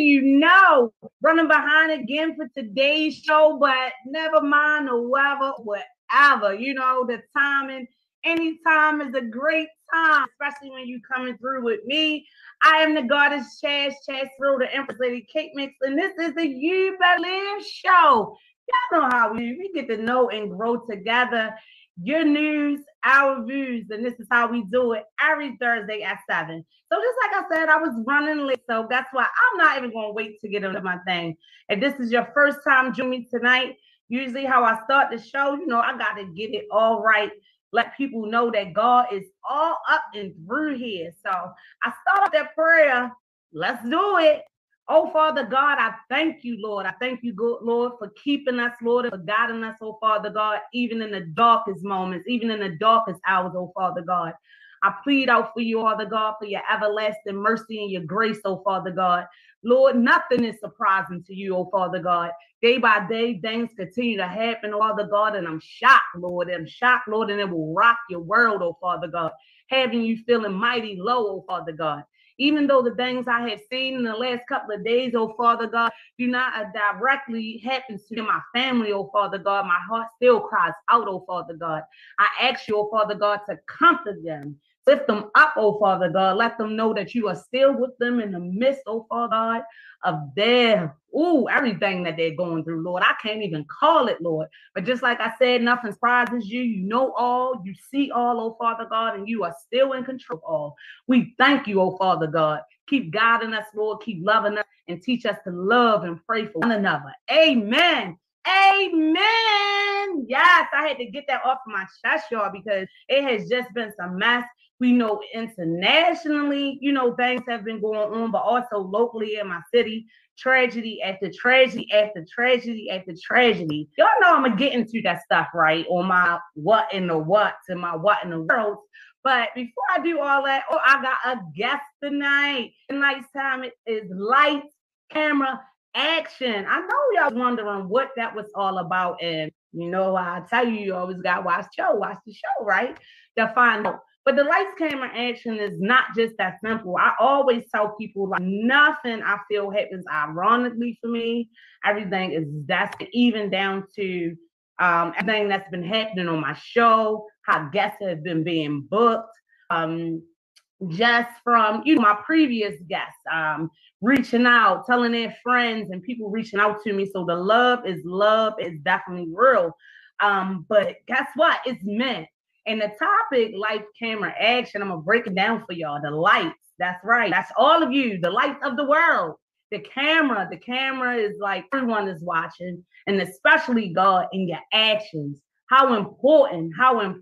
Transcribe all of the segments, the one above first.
you know, running behind again for today's show, but never mind or whatever, you know, the timing. Any time is a great time, especially when you coming through with me. I am the goddess Chaz Thrill, the Empress Lady Cake Mix, and this is the You Better Live show. Y'all know how we get to know and grow together. Your news, our views, and this is how we do it every Thursday at 7. So just like I said, I was running late, so that's why I'm not even going to wait to get into my thing. If this is your first time joining me tonight, usually how I start the show, you know, I got to get it all right. Let people know that God is all up and through here. So I start off that prayer. Let's do it. Oh, Father God, I thank you, Lord. I thank you, good Lord, for keeping us, Lord, and for guiding us, oh, Father God, even in the darkest moments, even in the darkest hours, oh, Father God. I plead out for you, Father God, for your everlasting mercy and your grace, oh, Father God. Lord, nothing is surprising to you, oh, Father God. Day by day, things continue to happen, oh, Father God, and I'm shocked, Lord. I'm shocked, Lord, and it will rock your world, oh, Father God, having you feeling mighty low, oh, Father God. Even though the things I have seen in the last couple of days, oh, Father God, do not directly happen to my family, oh, Father God. My heart still cries out, oh, Father God. I ask you, oh, Father God, to comfort them. Lift them up, oh, Father God. Let them know that you are still with them in the midst, oh, Father God, of their, everything that they're going through, Lord. I can't even call it, Lord. But just like I said, nothing surprises you. You know all, you see all, oh, Father God, and you are still in control of all. We thank you, oh, Father God. Keep guiding us, Lord. Keep loving us and teach us to love and pray for one another. Amen. Amen. Yes, I had to get that off my chest, y'all, because it has just been some mess. We know internationally, you know, things have been going on, but also locally in my city, tragedy after tragedy after tragedy after tragedy. Y'all know I'm going to get into that stuff, right, on my what in the what to my what in the world. But before I do all that, oh, I got a guest tonight. Tonight's time is lights, camera, action. I know y'all wondering what that was all about. And, you know, I tell you, you always got to watch the show, right, to find out. But the lights, camera, action is not just that simple. I always tell people, like, nothing I feel happens ironically for me. Everything is even down to everything that's been happening on my show, how guests have been being booked, just from, you know, my previous guests reaching out, telling their friends and people reaching out to me. So the love is definitely real. But guess what? It's meant. And the topic, lights, camera, action, I'm going to break it down for y'all. The lights, that's right. That's all of you, the lights of the world. The camera is like everyone is watching, and especially God in your actions. How important are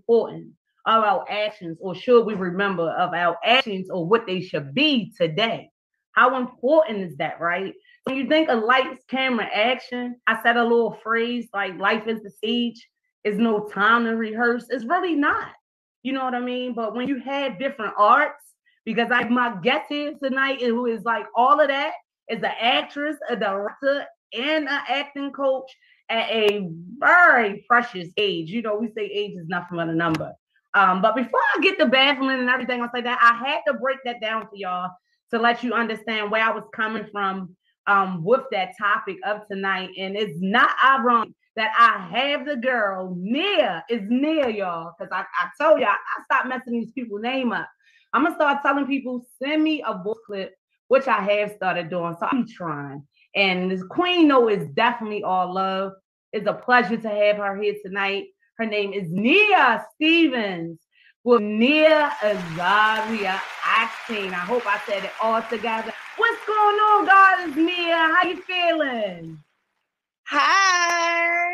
our actions, or should we remember of our actions or what they should be today? How important is that, right? When you think of lights, camera, action, I said a little phrase like life is the stage. It's no time to rehearse. It's really not. You know what I mean? But when you have different arts, because like my guest here tonight, who is like all of that, is an actress, a director, and an acting coach at a very precious age. You know, we say age is nothing but a number. But before I get to baffling and everything, I'll say that I had to break that down for y'all to let you understand where I was coming from with that topic of tonight. And it's not ironic that I have the girl Nia, y'all, because I told y'all I stopped messing these people's name up. I'm gonna start telling people send me a voice clip, which I have started doing. So I'm trying. And this queen though is definitely all love. It's a pleasure to have her here tonight. Her name is Naya Stevens with Naya Azaria acting. I hope I said it all together. What's going on, God? It's Nia. How you feeling? Hi,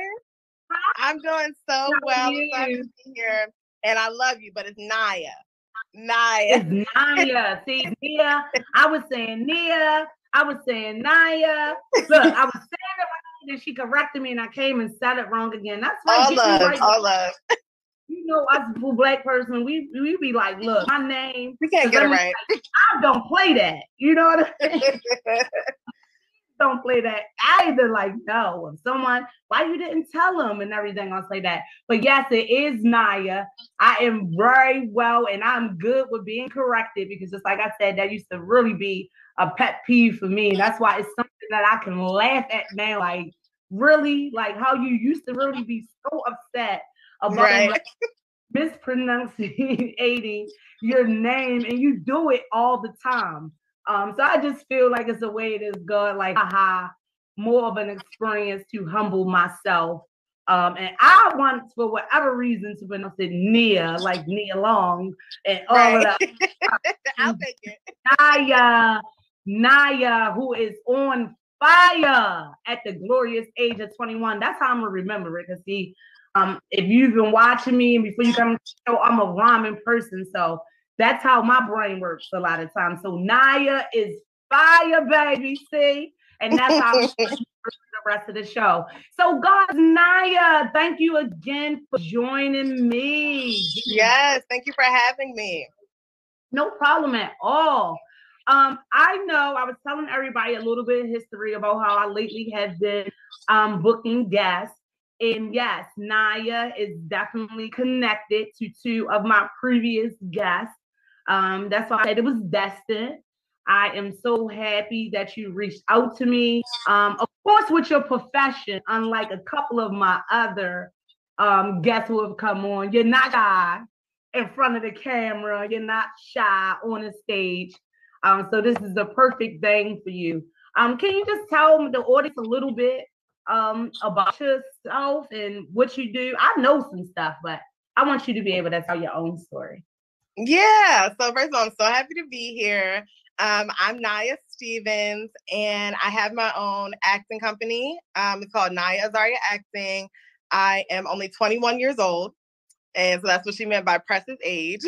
I'm doing so well. It's lovely to be here, and I love you, but it's Naya. It's Naya. See, Nia, I was saying Nia, I was saying Naya. Look, I was saying it wrong, and she corrected me, and I came and said it wrong again. That's why all love, right all love. You know, us black person, we be like, look, my name. We can't get it right. Like, I don't play that. You know what I mean? don't play that. I either like, no, if someone, why you didn't tell them and everything, I'll say that. But yes, it is Naya. I am very well, and I'm good with being corrected, because just like I said, that used to really be a pet peeve for me. That's why it's something that I can laugh at now. Like, really? Like, how you used to really be so upset about mispronouncing your name, and you do it all the time. So I just feel like it's a way it is good, like, haha, more of an experience to humble myself. And I want, for whatever reason, to pronounce it Nia, like Nia Long, and all of that. I'll take it. Naya, who is on fire at the glorious age of 21. That's how I'm going to remember it. Because, see, if you've been watching me and before you come to the show, I'm a rhyming person. So that's how my brain works a lot of times. So Naya is fire, baby, see? And that's how I'm for the rest of the show. So, guys, Naya, thank you again for joining me. Yes, thank you for having me. No problem at all. I know I was telling everybody a little bit of history about how I lately have been booking guests. And yes, Naya is definitely connected to two of my previous guests. That's why I said it was destined. I am so happy that you reached out to me. Of course, with your profession, unlike a couple of my other guests who have come on, you're not shy in front of the camera. You're not shy on the stage. So this is the perfect thing for you. Can you just tell the audience a little bit about yourself and what you do? I know some stuff, but I want you to be able to tell your own story. Yeah. So first of all, I'm so happy to be here. I'm Naya Stevens, and I have my own acting company. It's called Naya Azaria Acting. I am only 21 years old, and so that's what she meant by Press's age.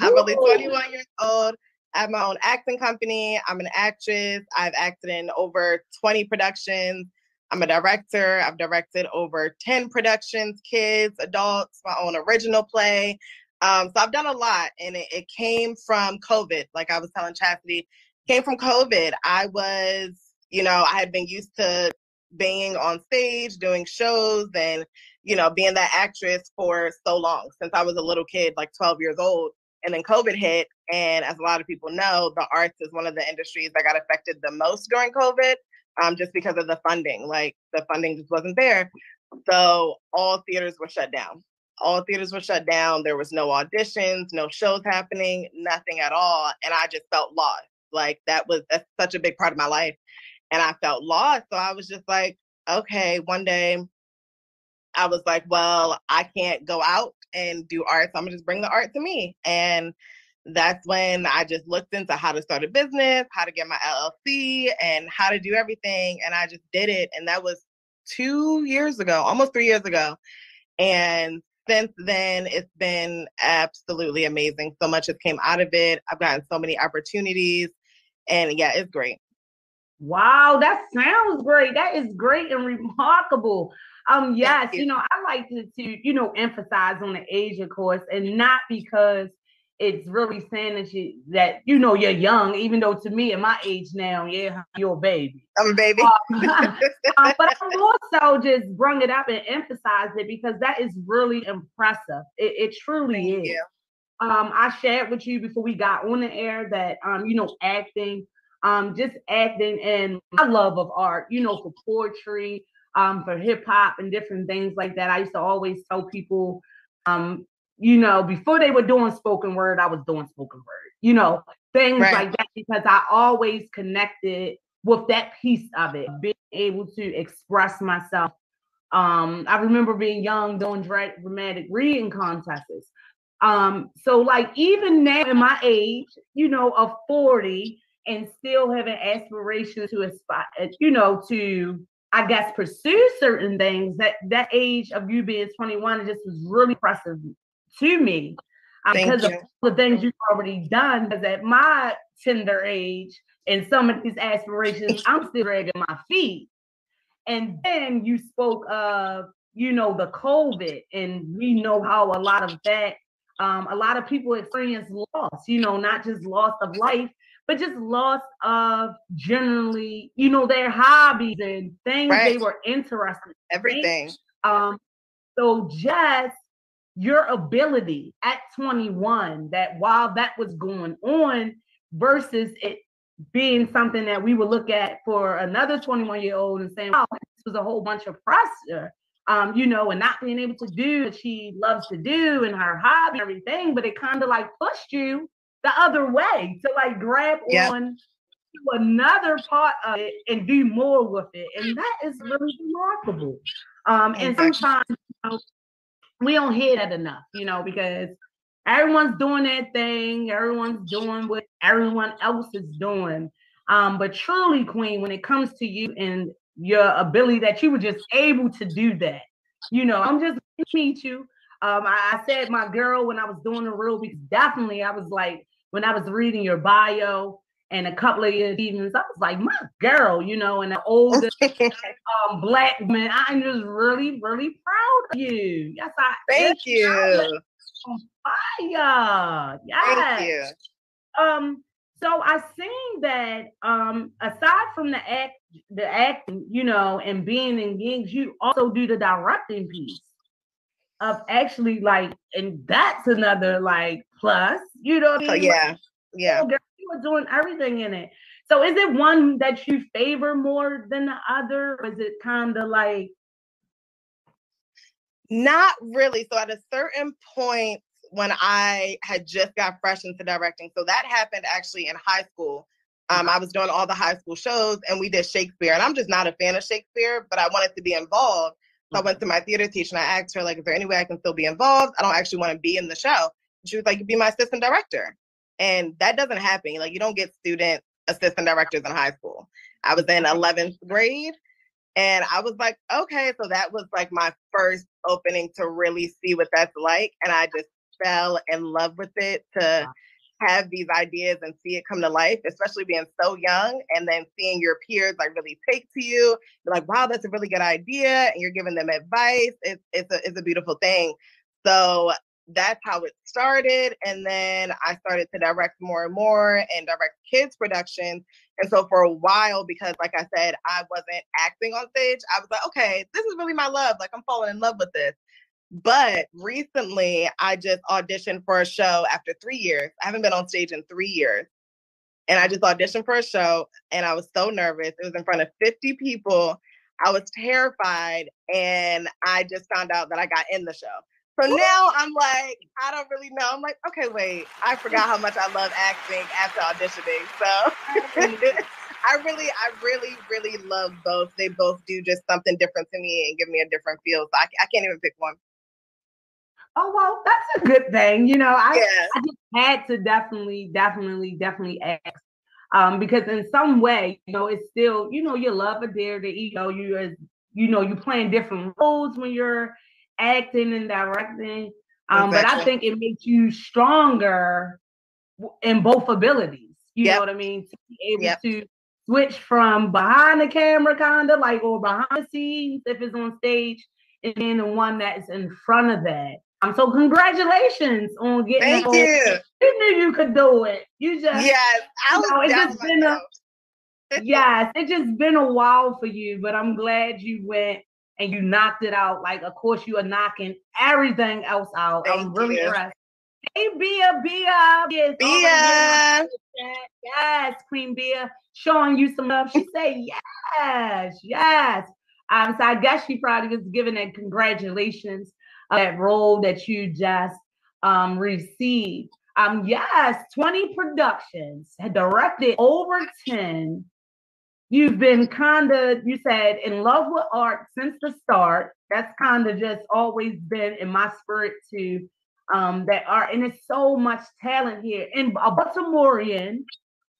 I'm only 21 years old. I have my own acting company. I'm an actress. I've acted in over 20 productions. I'm a director. I've directed over 10 productions, kids, adults, my own original play. So I've done a lot, and it came from COVID. Like I was telling Chastity, it came from COVID. I was, you know, I had been used to being on stage, doing shows, and, you know, being that actress for so long, since I was a little kid, like 12 years old. And then COVID hit. And as a lot of people know, the arts is one of the industries that got affected the most during COVID. Just because of the funding, like the funding just wasn't there. So all theaters were shut down. All theaters were shut down. There was no auditions, no shows happening, nothing at all. And I just felt lost. Like that's such a big part of my life. And I felt lost. So I was just like, okay, one day I was like, well, I can't go out and do art. So I'm gonna just bring the art to me. And that's when I just looked into how to start a business, how to get my LLC, and how to do everything. And I just did it. And that was 2 years ago, almost 3 years ago. And since then, it's been absolutely amazing. So much has came out of it. I've gotten so many opportunities. And yeah, it's great. Wow, that sounds great. That is great and remarkable. Yes, you know, I like to, you know, emphasize on the age, of course, and not because it's really saying that, you know, you're young, even though to me at my age now, yeah, you're a baby. I'm a baby. But I also just brung it up and emphasized it because that is really impressive. It truly is. Yeah. I shared with you before we got on the air that, you know, acting, just acting and my love of art, you know, for poetry, for hip hop and different things like that. I used to always tell people, you know, before they were doing spoken word, I was doing spoken word, you know, things like that, because I always connected with that piece of it, being able to express myself. I remember being young, doing dramatic reading contests. So like even now in my age, you know, of 40 and still having aspiration to aspire, you know, to, I guess, pursue certain things, that age of you being 21, it just was really impressive to me because of the things you've already done. Because at my tender age and some of these aspirations, I'm still dragging my feet. And then you spoke of, you know, the COVID, and we know how a lot of that, a lot of people experience loss, you know, not just loss of life, but just loss of generally, you know, their hobbies and things they were interested in. Everything. So just your ability at 21, that while that was going on versus it being something that we would look at for another 21-year-old and saying, wow, this was a whole bunch of pressure, you know, and not being able to do what she loves to do and her hobby and everything, but it kind of like pushed you the other way to like grab on to another part of it and do more with it. And that is really remarkable. And sometimes, you know, we don't hear that enough, you know, because everyone's doing that thing. Everyone's doing what everyone else is doing. But truly, Queen, when it comes to you and your ability that you were just able to do that, you know, I'm just glad to meet you. I said my girl when I was doing the real weeks, definitely I was like, when I was reading your bio and a couple of your evenings, I was like, my girl, you know, and the oldest Black man, I'm just really, really proud of you. Yes, I Thank you. Fire. Yes. Thank you. So I seen that aside from the acting, you know, and being in gigs, you also do the directing piece of actually like, and that's another like plus, you know. What I mean? Yeah. Girl, you are doing everything in it. So is it one that you favor more than the other? Or is it kind of like? Not really. So at a certain point when I had just got fresh into directing, so that happened actually in high school. I was doing all the high school shows and we did Shakespeare, and I'm just not a fan of Shakespeare, but I wanted to be involved. So I went to my theater teacher and I asked her, like, is there any way I can still be involved? I don't actually want to be in the show. And she was like, you'd be my assistant director. And that doesn't happen. Like, you don't get student assistant directors in high school. I was in 11th grade and I was like, okay. So that was like my first opening to really see what that's like. And I just fell in love with it to have these ideas and see it come to life, especially being so young and then seeing your peers like really take to you. You're like, wow, that's a really good idea. And you're giving them advice. It's a beautiful thing. So that's how it started. And then I started to direct more and more and direct kids productions. And so for a while, because like I said, I wasn't acting on stage, I was like, okay, this is really my love. Like, I'm falling in love with this. But recently, I just auditioned for a show after 3 years. I haven't been on stage in 3 years. And I just auditioned for a show, and I was so nervous. It was in front of 50 people. I was terrified, and I just found out that I got in the show. So now I'm like, I don't really know. I'm like, okay, wait, I forgot how much I love acting after auditioning. So I really love both. They both do just something different to me and give me a different feel. So I can't even pick one. Oh, well, that's a good thing. You know, I just had to definitely ask because in some way, you know, it's still, you know, your love of their ego. You know, you're playing different roles when you're acting and directing. Exactly. But I think it makes you stronger in both abilities. You know what I mean? To be able to switch from behind the camera kind of like, or behind the scenes if it's on stage, and then the one that's in front of that. So congratulations on getting it. You knew you could do it. You just it's just been a while for you, but I'm glad you went and you knocked it out. Like, of course you are knocking everything else out. I'm really impressed. Hey, Bia. Yes, Queen Bia, showing you some love. She said, yes. So I guess she probably was giving that congratulations on that role that you just received. Yes, 20 productions, had directed over 10. You've been kind of, you said, in love with art since the start. That's kind of just always been in my spirit too. That are, and it's so much talent here. And a Baltimorean,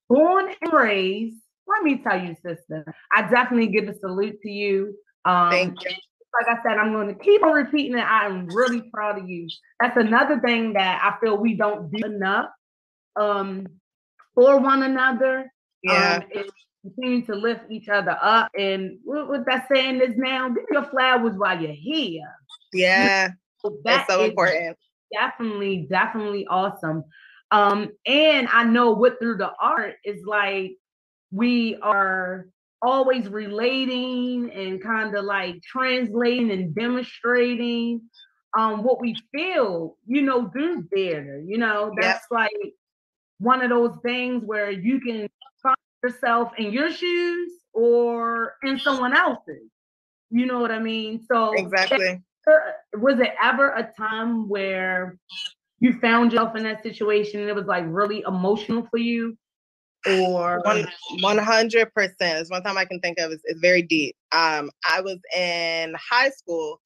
born and raised, let me tell you, sister, I definitely give a salute to you. Thank you. Like I said, I'm going to keep on repeating it. I am really proud of you. That's another thing that I feel we don't do enough for one another. Yeah. Continue to lift each other up. And what that saying is now, give your flowers while you're here. Yeah. So that's so important. Definitely awesome. And I know what through the art is like, we are always relating and kind of like translating and demonstrating what we feel, you know, through theater, you know, that's like one of those things where you can find yourself in your shoes or in someone else's, you know what I mean? So exactly. Was it ever a time where you found yourself in that situation and it was like really emotional for you? Or 100%. It's one time I can think of. It's very deep. I was in high school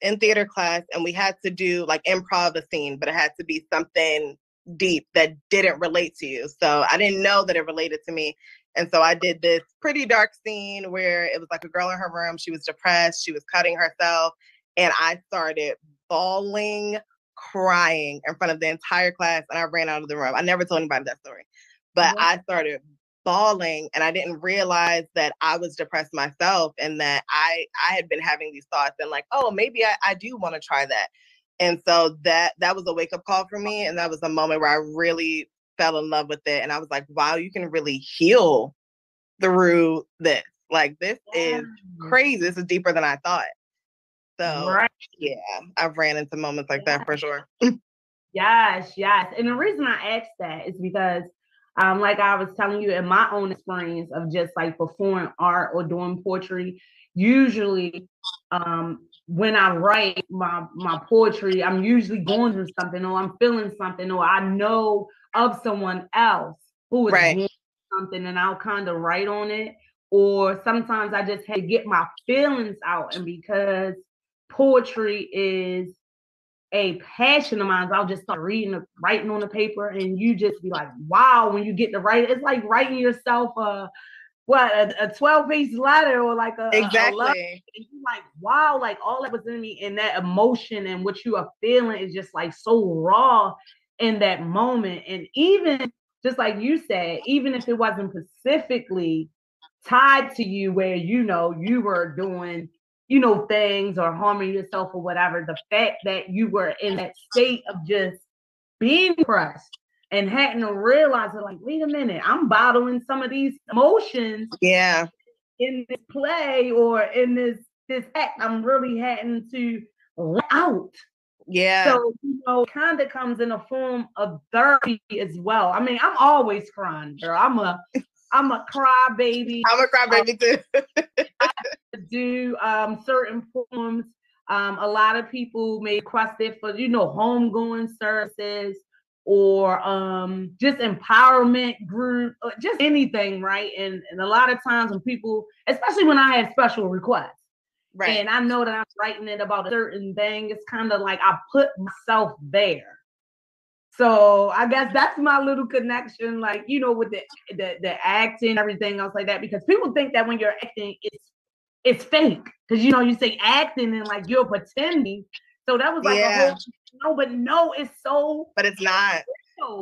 in theater class, and we had to do like improv a scene, but it had to be something deep that didn't relate to you. So I didn't know that it related to me. And so I did this pretty dark scene where it was like a girl in her room. She was depressed. She was cutting herself. And I started bawling, crying in front of the entire class. And I ran out of the room. I never told anybody that story. But I started bawling, and I didn't realize that I was depressed myself, and that I had been having these thoughts and like, oh, maybe I do want to try that. And so that was a wake up call for me. And that was a moment where I really fell in love with it. And I was like, wow, you can really heal through this. Like, this is crazy. This is deeper than I thought. So yeah, I've ran into moments like that for sure. Yes. And the reason I asked that is because like I was telling you, in my own experience of just like performing art or doing poetry, usually when I write my poetry, I'm usually going through something, or I'm feeling something, or I know of someone else who is doing something, and I'll kind of write on it. Or sometimes I just had to get my feelings out. And because poetry is a passion of mine, I'll just start writing on the paper, and you just be like, wow, when you get to write, it's like writing yourself a 12-page letter, or like a letter, and you're like, wow, like all that was in me, and that emotion and what you are feeling is just like so raw in that moment. And even just like you said, even if it wasn't specifically tied to you, where you know you were doing, you know, things or harming yourself or whatever, the fact that you were in that state of just being depressed and hadn't realized it, like, wait a minute, I'm bottling some of these emotions in this play or in this act. I'm really having to let out. Yeah. So, you know, kind of comes in a form of therapy as well. I mean, I'm always crying, girl. I'm a crybaby. I'm a crybaby too. Do certain forms. A lot of people may request it for, you know, homegoing services or just empowerment group, or just anything, right? And a lot of times when people, especially when I have special requests, right? And I know that I'm writing it about a certain thing, it's kind of like I put myself there. So I guess that's my little connection, like, you know, with the acting, everything else like that, because people think that when you're acting, it's fake, because, you know, you say acting and like you're pretending. So that was like a whole, but it's not.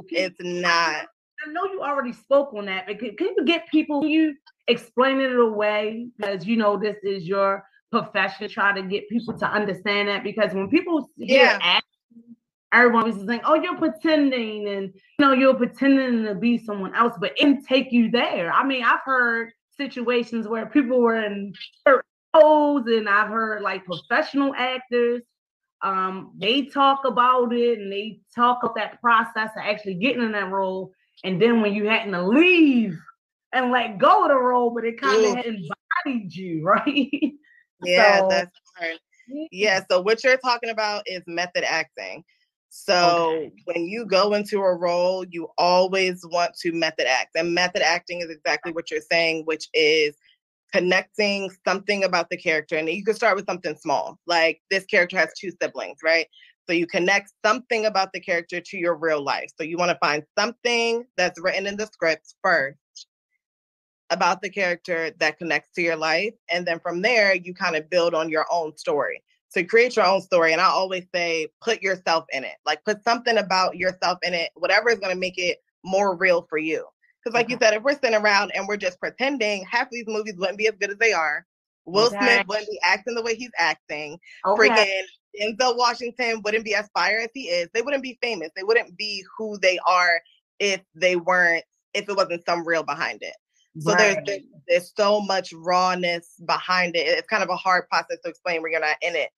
It's not. I know you already spoke on that, but can you get people, you explain it away, because, you know, this is your profession, try to get people to understand that, because when people hear acting, everyone was just saying, oh, you're pretending, and, you know, you're pretending to be someone else, but it didn't take you there. I mean, I've heard situations where people were in shows, and I've heard like professional actors, they talk about it, and they talk about that process of actually getting in that role, and then when you hadn't to leave and let go of the role, but it kind of had embodied you, right? Yeah, so, that's right. Yeah, so what you're talking about is method acting. So when you go into a role, you always want to method act. And method acting is exactly what you're saying, which is connecting something about the character. And you can start with something small, like this character has two siblings, right? So you connect something about the character to your real life. So you want to find something that's written in the scripts first about the character that connects to your life. And then from there, you kind of build on your own story. So create your own story. And I always say, put yourself in it, like put something about yourself in it, whatever is going to make it more real for you. Because like you said, if we're sitting around and we're just pretending, half of these movies wouldn't be as good as they are. Will Smith wouldn't be acting the way he's acting. Freaking Denzel Washington wouldn't be as fire as he is. They wouldn't be famous. They wouldn't be who they are if they weren't, if it wasn't some real behind it. So right. there's so much rawness behind it. It's kind of a hard process to explain when you're not in it.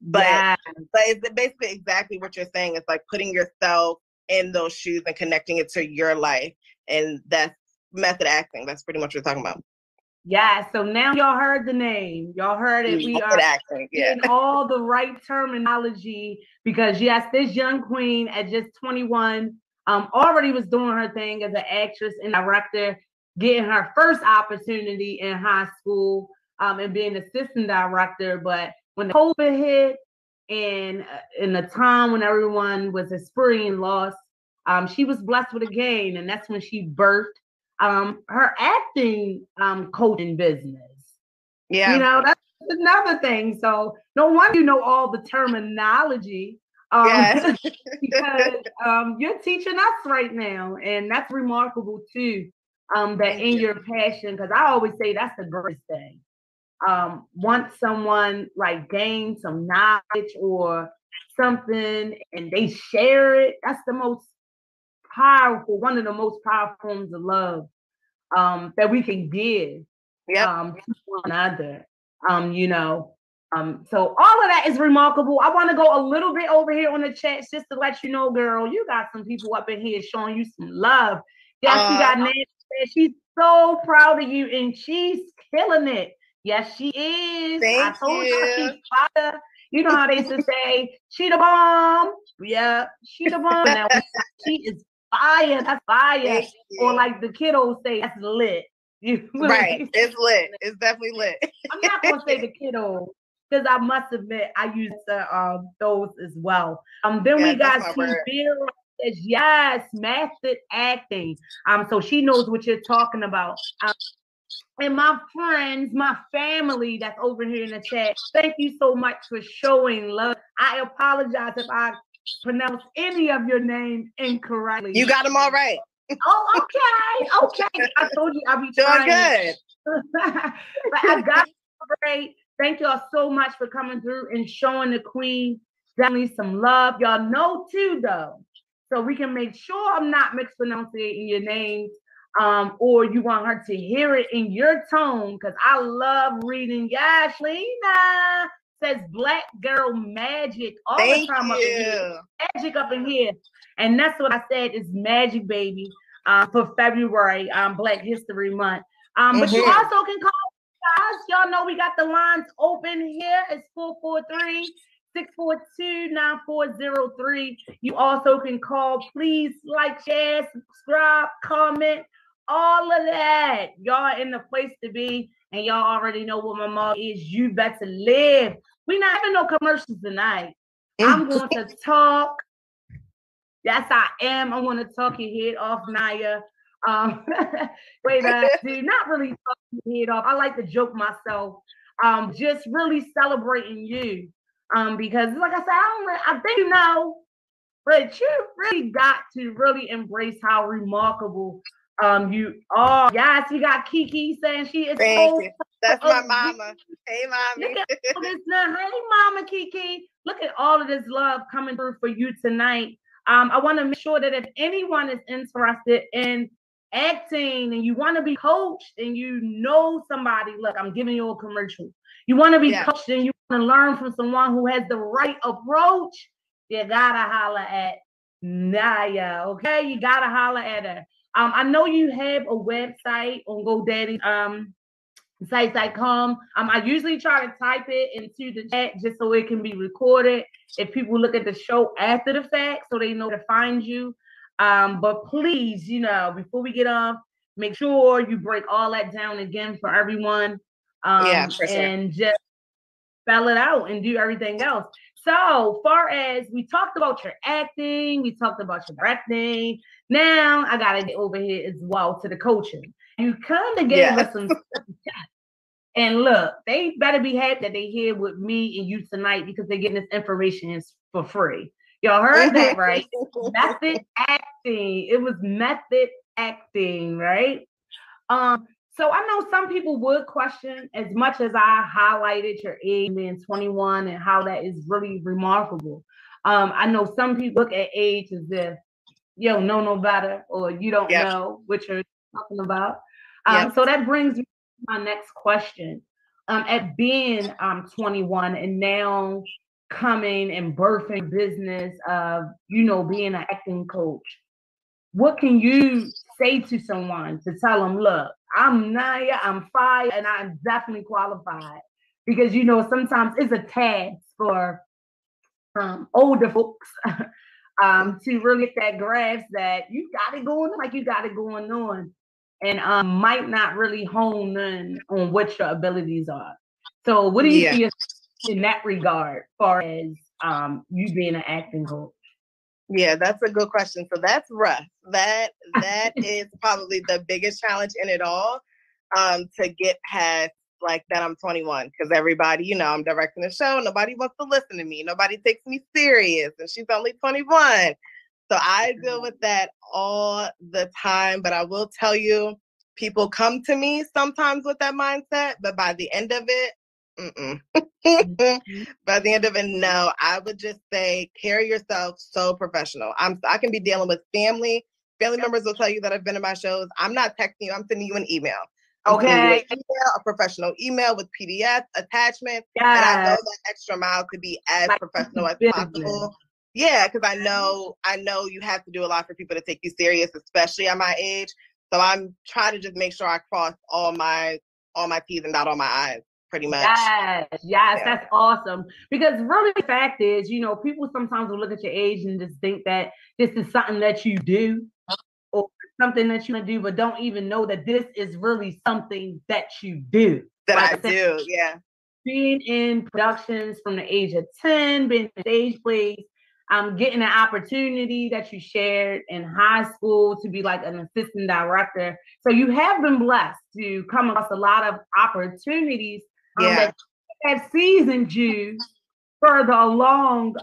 But, yeah. But it's basically exactly what you're saying. It's like putting yourself in those shoes and connecting it to your life. And that's method acting. That's pretty much what we're talking about. Yeah, so now y'all heard the name. Y'all heard it. We are acting, yeah. In all the right terminology because, yes, this young queen at just 21 already was doing her thing as an actress and director, getting her first opportunity in high school and being assistant director. But when the COVID hit and in the time when everyone was experiencing loss, she was blessed with a gain, and that's when she birthed her acting coaching business. Yeah, you know, that's another thing. So no wonder you know all the terminology yes. because you're teaching us right now, and that's remarkable too. That in your passion, because I always say that's the greatest thing. Once someone like gains some knowledge or something, and they share it, that's the most powerful, one of the most powerful forms of love that we can give to one another, you know. So all of that is remarkable. I want to go a little bit over here on the chat just to let you know, girl, you got some people up in here showing you some love. Yes, you got Naya. She's so proud of you, and she's killing it. Yes, she is. I told you she's fire. You know how they used to say, she the bomb. Yeah, she the bomb. Now, she is fire. That's fire. Or like the kiddos say, that's lit. You know right. Mean? It's lit. It's definitely lit. I'm not going to say the kiddos because I must admit I used to, those as well. Then we got Vera. Says, yes, method acting. So she knows what you're talking about. And my friends, my family that's over here in the chat, thank you so much for showing love. I apologize if I pronounce any of your names incorrectly. You got them all right. Oh, okay. Okay. I told you I'll be trying. Doing good. But I got you great. Thank y'all so much for coming through and showing the queen definitely some love. Y'all know too, though. So we can make sure I'm not mispronouncing your names, or you want her to hear it in your tone, because I love reading. Yes, Lena says black girl magic all the time up in here. Magic up in here. And that's what I said is magic, baby, for February, Black History Month. But you also can call us, guys. Y'all know we got the lines open here. It's 443. 642-9403. You also can call. Please like, share, subscribe, comment, all of that. Y'all in the place to be, and y'all already know what my motto is. You better live. We not having no commercials tonight. I'm going to talk. Yes, I am. I'm going to talk your head off, Naya. Wait a minute. Not really talking your head off. I like to joke myself. Just really celebrating you. Because like I said, I think you know, but you really got to really embrace how remarkable you are. Yes, we got Kiki saying she is. So that's my mama. Hey, mommy. Hey, mama Kiki. Look at all of this love coming through for you tonight. I want to make sure that if anyone is interested in acting and you want to be coached and you know somebody, look, I'm giving you a commercial. You want to be coached and you want to learn from someone who has the right approach, you gotta holler at Naya, okay? You gotta holler at her. I know you have a website on GoDaddy, sites.com. I usually try to type it into the chat just so it can be recorded if people look at the show after the fact so they know to find you. But please, you know, before we get off, make sure you break all that down again for everyone. For sure. And just spell it out and do everything else. So far as we talked about your acting, we talked about your directing. Now I got to get over here as well to the coaching. You kind of gave us some and look, they better be happy that they here with me and you tonight because they're getting this information for free. Y'all heard that, right? Method acting. It was method acting, right? So I know some people would question, as much as I highlighted your age and 21 and how that is really remarkable. I know some people look at age as if you don't know no better, or you don't yep. know what you're talking about. Yep. So that brings me to my next question. At being 21 and now coming and birthing business of, you know, being an acting coach, what can you say to someone to tell them, look, I'm Naya, I'm fire, and I'm definitely qualified? Because, you know, sometimes it's a task for older folks to really get that grasp that you got it going on, like you got it going on, and might not really hone in on what your abilities are. So what do you see in that regard, as far as you being an acting coach? Yeah, that's a good question. So that's rough. That is probably the biggest challenge in it all, to get past like that I'm 21, because everybody, you know, I'm directing a show. Nobody wants to listen to me. Nobody takes me serious, and she's only 21. So I deal with that all the time. But I will tell you, people come to me sometimes with that mindset, but by the end of it, by the end of it, no. I would just say, carry yourself so professional. I can be dealing with family members will tell you that I've been in my shows. I'm not texting you. I'm sending you an email. Okay, a professional email with PDF attachments. Yes. And I go that extra mile to be as professional as possible. Yeah, because I know you have to do a lot for people to take you serious, especially at my age. So I'm trying to just make sure I cross all my T's and dot all my I's. Pretty much. Yes, that's awesome. Because really the fact is, you know, people sometimes will look at your age and just think that this is something that you do or something that you want to do, but don't even know that this is really something that you do. That I do. Being in productions from the age of 10, being in stage plays, getting an opportunity that you shared in high school to be like an assistant director. So you have been blessed to come across a lot of opportunities that have seasoned you further along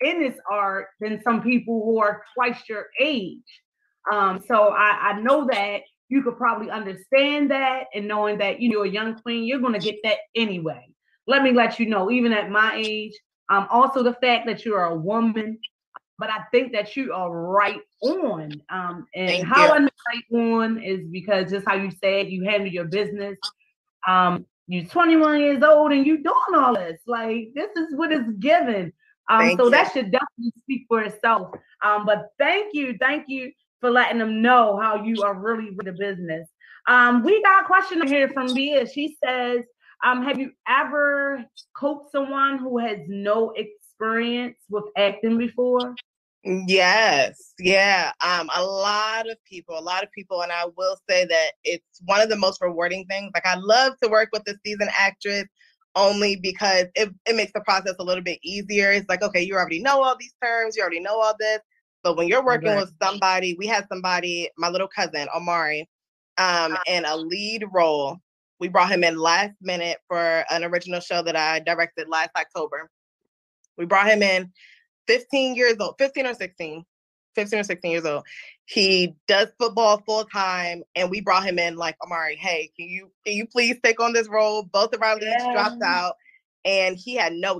in this art than some people who are twice your age. So I know that you could probably understand that, and knowing that, you know, a young queen, you're going to get that anyway. Let me let you know, even at my age, also the fact that you are a woman, but I think that you are right on. And Thank how you. I'm right on is because just how you said you handle your business. You're 21 years old and you doing all this. Like, this is what is given. So that should definitely speak for itself. But thank you for letting them know how you are really with the business. We got a question here from Bea. She says, have you ever coached someone who has no experience with acting before? Yes. Yeah. A lot of people. And I will say that it's one of the most rewarding things. Like, I love to work with a seasoned actress only because it makes the process a little bit easier. It's like, okay, you already know all these terms. You already know all this. But when you're working with somebody, we had somebody, my little cousin, Omari, in a lead role. We brought him in last minute for an original show that I directed last October. We brought him in 15 or 16 years old. He does football full time, and we brought him in like, Omari, hey, can you please take on this role? Both of our leads dropped out, and he had no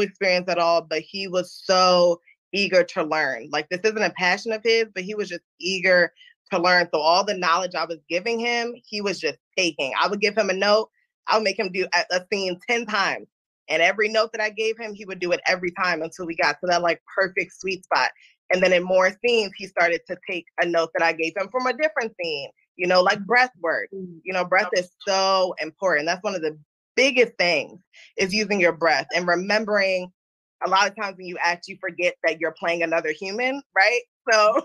experience at all, but he was so eager to learn. Like, this isn't a passion of his, but he was just eager to learn. So all the knowledge I was giving him, he was just taking. I would give him a note. I would make him do a scene 10 times. And every note that I gave him, he would do it every time until we got to that like perfect sweet spot. And then in more scenes, he started to take a note that I gave him from a different scene, you know, like breath work. You know, breath is so important. That's one of the biggest things, is using your breath and remembering. A lot of times when you act, you forget that you're playing another human, right? So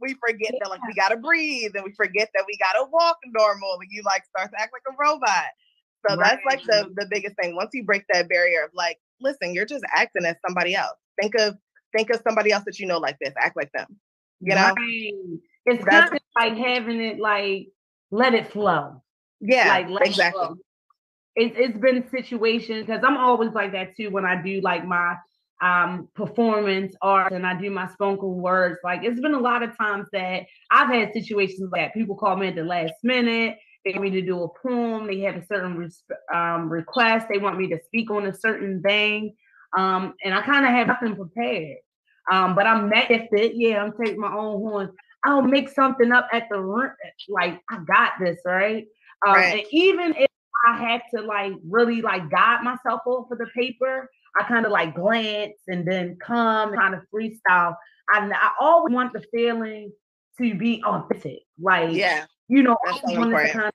we forget that, like, we gotta breathe, and we forget that we gotta walk normal, and you like start to act like a robot. So that's like the biggest thing. Once you break that barrier of like, listen, you're just acting as somebody else. Think of somebody else that you know like this. Act like them. You know? Right. It's kind of like having it like, let it flow. Yeah, like, let exactly. It flow. It's been situations, because I'm always like that too when I do like my performance art and I do my spoken words. Like, it's been a lot of times that I've had situations like that. People call me at the last minute They want me to do a poem. They have a certain request. They want me to speak on a certain thing. And I kind of have nothing prepared. But I'm mad at it. Yeah, I'm taking my own horn. I'll make something up at the room. Like, I got this, right? Right. And even if I had to, like, really, like, guide myself off of the paper, I kind of, like, glance and then come and kind of freestyle. I always want the feeling to be authentic. Like, yeah, you know, I just want it to kind of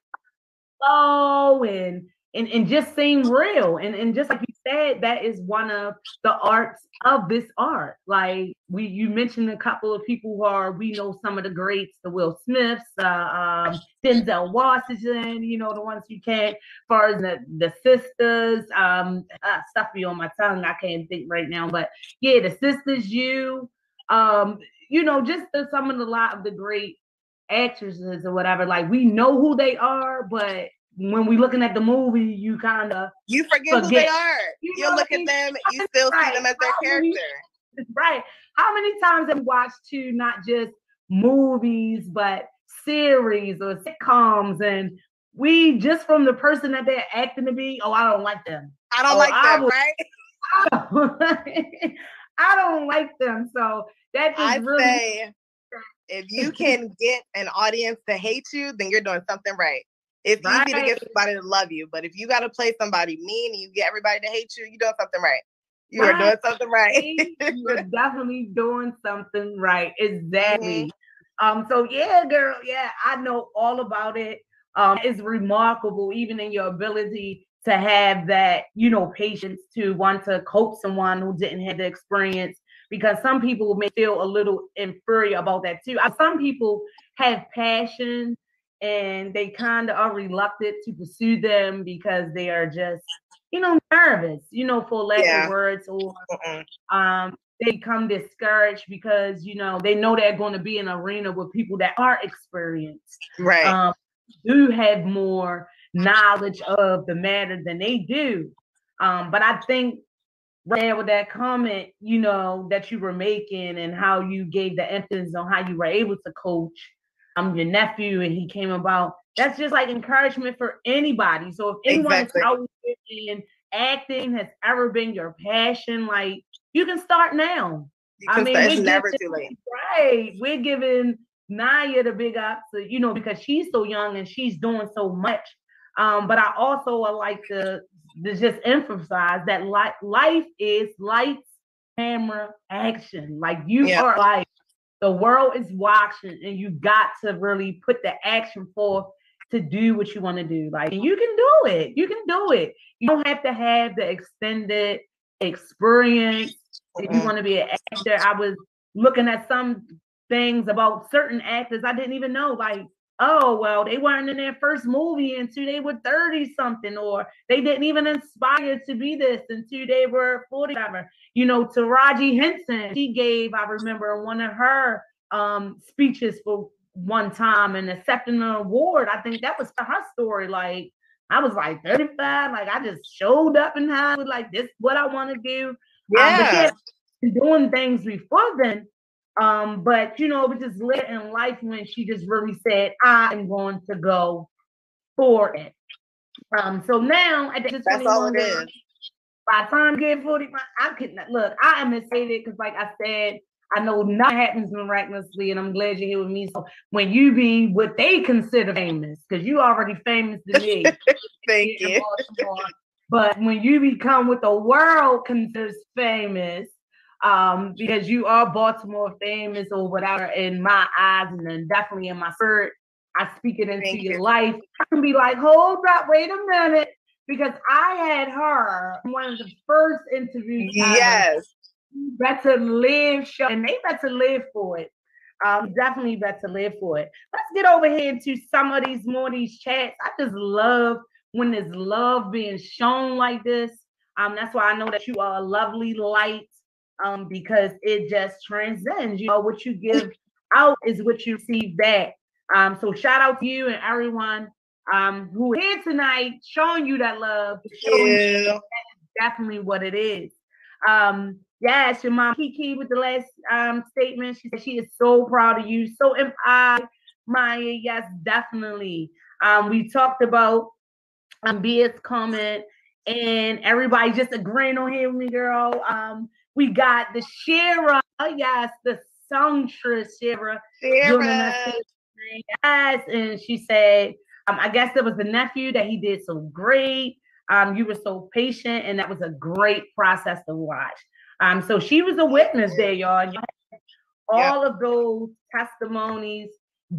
flow and just seem real. And just like you said, that is one of the arts of this art. Like you mentioned a couple of people who are, we know some of the greats, the Will Smiths, Denzel Washington, you know, the ones you can't, as far as the sisters, stuff be on my tongue, I can't think right now, but yeah, the sisters, you know, just some of the lot of the great actresses or whatever, like we know who they are, but when we looking at the movie, you kind of forget who they are. You look at them, you still see them as their character. Right. How many times have watched too, not just movies, but series or sitcoms, and we just from the person that they're acting to be, oh, I don't like them. I don't like them, right? I don't like them. So that just really, if you can get an audience to hate you, then you're doing something right. It's easy to get somebody to love you, but if you got to play somebody mean and you get everybody to hate you, you're doing something right. You are doing something right. You're definitely doing something right. Exactly. Mm-hmm. So yeah, girl. Yeah, I know all about it. It's remarkable, even in your ability to have that, you know, patience to want to coach someone who didn't have the experience, because some people may feel a little inferior about that too. Some people have passion and they kind of are reluctant to pursue them because they are just, you know, nervous, you know, for lack of words, or they become discouraged because, you know, they know they're going to be in an arena with people that are experienced, right? Do have more knowledge of the matter than they do. But I think right there with that comment, you know, that you were making and how you gave the emphasis on how you were able to coach your nephew, and he came about, that's just like encouragement for anybody. So if anyone is out there and acting has ever been your passion, like you can start now. I mean, it's never too late. Right. We're giving Naya the big ups, you know, because she's so young and she's doing so much. But I also like to just emphasize that life is lights, camera, action. Like you are like, the world is watching, and you got to really put the action forth to do what you want to do. Like, and you can do it. You can do it. You don't have to have the extended experience. If you want to be an actor, I was looking at some things about certain actors I didn't even know. Like, oh, well, they weren't in their first movie until they were 30-something, or they didn't even inspire to be this until they were 45. You know, Taraji Henson, she gave, I remember, one of her speeches for one time and accepting an award. I think that was for her story. Like, I was like 35. Like, I just showed up in Hollywood. Like, this is what I want to do. Yeah. But doing things before then. But, you know, it was just lit in life when she just really said, I am going to go for it. So now, at the age of 21, by the time I get 45, I could not, look, I am excited because, like I said, I know nothing happens miraculously, and I'm glad you're here with me. So when you be what they consider famous, because you already famous to me. Thank you. But when you become what the world considers famous, because you are Baltimore famous or whatever in my eyes, and then definitely in my spirit, I speak it into your life. I can be like, hold up, wait a minute, because I had her in one of the first interviews. Yes, you better live show, and they better live for it. Definitely better live for it. Let's get over here into some of these more of these chats. I just love when there's love being shown like this. That's why I know that you are a lovely light. Because it just transcends, you know, what you give out is what you receive back. So shout out to you and everyone who is here tonight, showing you that love, showing you that is definitely what it is. Yes, your mom Kiki with the last statement. She said she is so proud of you, so am I, Maya. Yes, definitely. We talked about Bia's comment and everybody just agreeing on him, me girl. We got the Shira, yes, the songstress Shira. Yes, and she said, I guess it was the nephew that he did so great. You were so patient, and that was a great process to watch. So she was a witness there, y'all. All of those testimonies,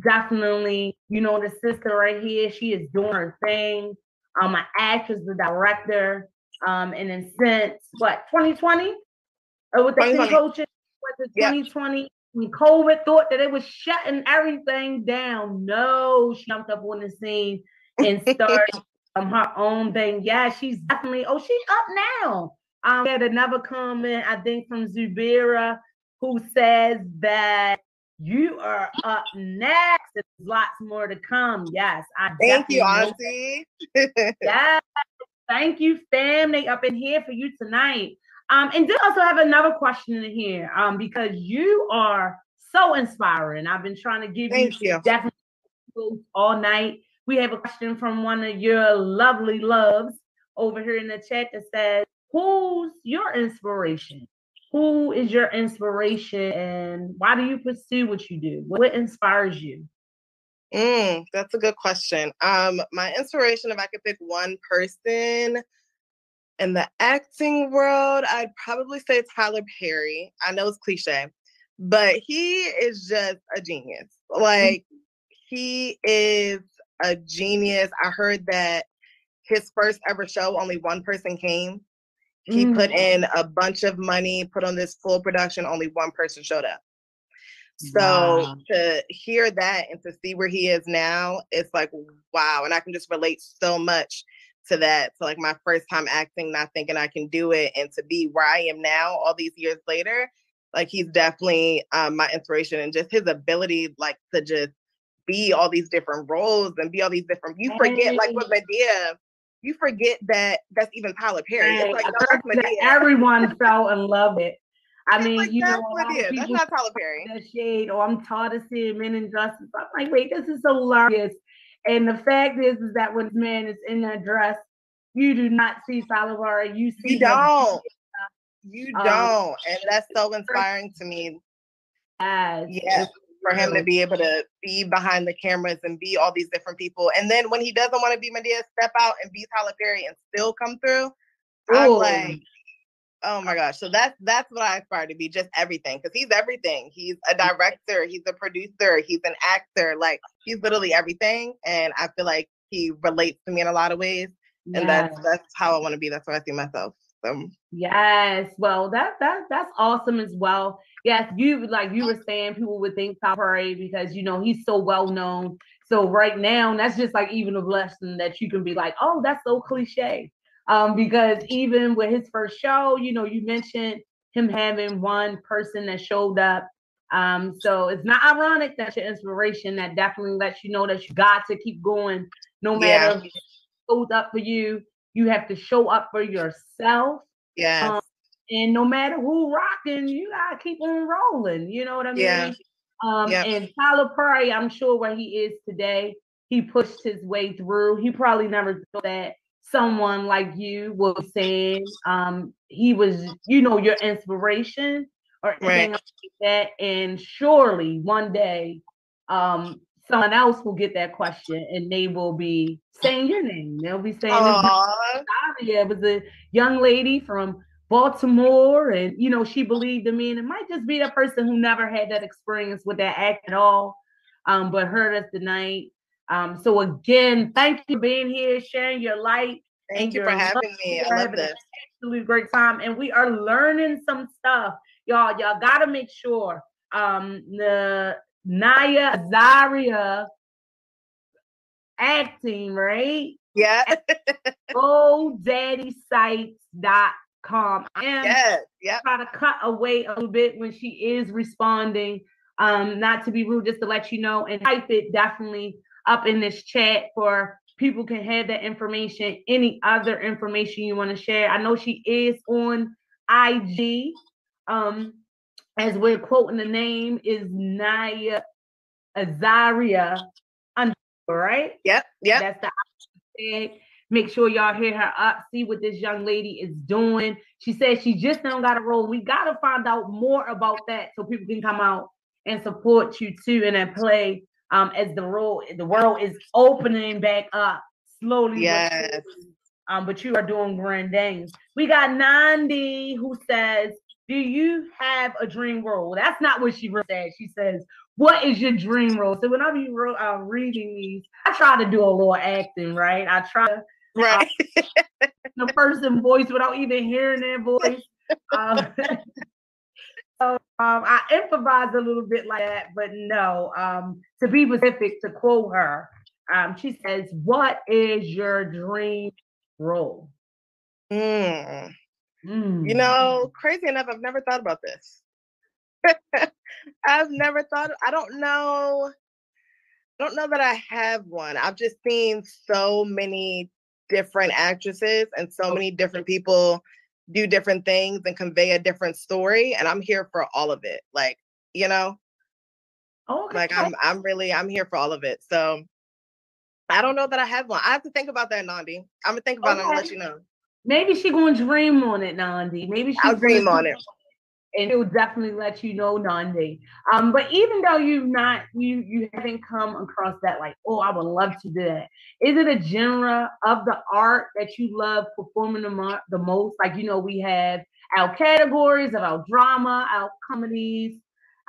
definitely, you know, the sister right here, she is doing her thing. My actress, the director, and then since, 2020? With the coaching, with the 2020, when COVID thought that it was shutting everything down, no, she jumped up on the scene and started her own thing. Yeah, she's definitely, she's up now. We had another comment, I think, from Zubira, who says that you are up next. There's lots more to come. Yes, I thank you, Auntie. Yes, thank you, family, up in here for you tonight. And then also have another question in here because you are so inspiring. I've been trying to give you definitely all night. We have a question from one of your lovely loves over here in the chat that says, who's your inspiration? Who is your inspiration and why do you pursue what you do? What inspires you? That's a good question. My inspiration, if I could pick one person in the acting world, I'd probably say Tyler Perry. I know it's cliche, but he is just a genius. Like, he is a genius. I heard that his first ever show, only one person came. He put in a bunch of money, put on this full production, only one person showed up. So to hear that and to see where he is now, it's like, wow. And I can just relate so much to that. So like my first time acting, not thinking I can do it, and to be where I am now all these years later, like he's definitely my inspiration, and just his ability like to just be all these different roles and be all these different, you forget like with Medea, you forget that that's even Tyler Perry. It's like, no, that's Medea. Everyone fell in love with it. I mean, like, you know, that's not Tyler Perry. The shade, or I'm tired of seeing men in dresses. I'm like, wait, this is so hilarious. And the fact is that when man is in that dress, you do not see Salivara. You see, you don't. And that's so inspiring to me. Yeah, for him to be able to be behind the cameras and be all these different people. And then when he doesn't want to be Medea, step out and be Tyler Perry and still come through. I'm like, oh my gosh. So that's what I aspire to be, just everything. Because he's everything. He's a director, he's a producer, he's an actor. Like, he's literally everything. And I feel like he relates to me in a lot of ways. And that's how I want to be. That's where I see myself. So. Yes. Well, that's awesome as well. Yes, you like you were saying, people would think Tyler Perry because you know he's so well known. So right now, that's just like even a blessing that you can be like, oh, that's so cliche. Because even with his first show, you know, you mentioned him having one person that showed up. So it's not ironic that your inspiration that definitely lets you know that you got to keep going no matter who shows up for you. You have to show up for yourself. Yeah. And no matter who rocking, you got to keep on rolling. You know what I mean? Yeah. And Tyler Perry, I'm sure where he is today, he pushed his way through. He probably never thought that someone like you was saying he was, you know, your inspiration or anything like that. And surely one day someone else will get that question and they will be saying your name. They'll be saying, it was a young lady from Baltimore, and you know, she believed in me, and it might just be that person who never had that experience with that act at all, but heard us tonight. So again, thank you for being here, sharing your light. Thank you for having me. I love this. Absolutely great time, and we are learning some stuff, y'all. Y'all gotta make sure the Naya Azaria acting, right? Yeah. GoDaddySites.com. I am trying to cut away a little bit when she is responding. Not to be rude, just to let you know, and type it definitely up in this chat for people can have that information. Any other information you want to share? I know she is on IG. As we're quoting, the name is Naya Azaria. right? Yep, yep. That's the option. Make sure y'all hear her up, see what this young lady is doing. She says she just don't got a role. We got to find out more about that so people can come out and support you too and then play as the world is opening back up slowly. Yes. But you are doing grand things. We got Nandi who says, do you have a dream role? Well, that's not what she said. She says, what is your dream role? So when I be reading these, I try to do a little acting, right? I try to right. The person voice without even hearing their voice. So I improvise a little bit like that, but no, to be specific, to quote her, she says, what is your dream role? You know, crazy enough, I've never thought about this. I don't know. I don't know that I have one. I've just seen so many different actresses and so many different people do different things and convey a different story, and I'm here for all of it. Like, you know, like I'm here for all of it. So I don't know that I have one. I have to think about that, Nandi. I'm gonna think about it and let you know. Maybe she gonna dream on it, Nandi. Maybe she'll dream on it. And it will definitely let you know, Nandi. But even though you haven't come across that, like, oh, I would love to do that. Is it a genre of the art that you love performing the most? Like, you know, we have our categories of our drama, our comedies,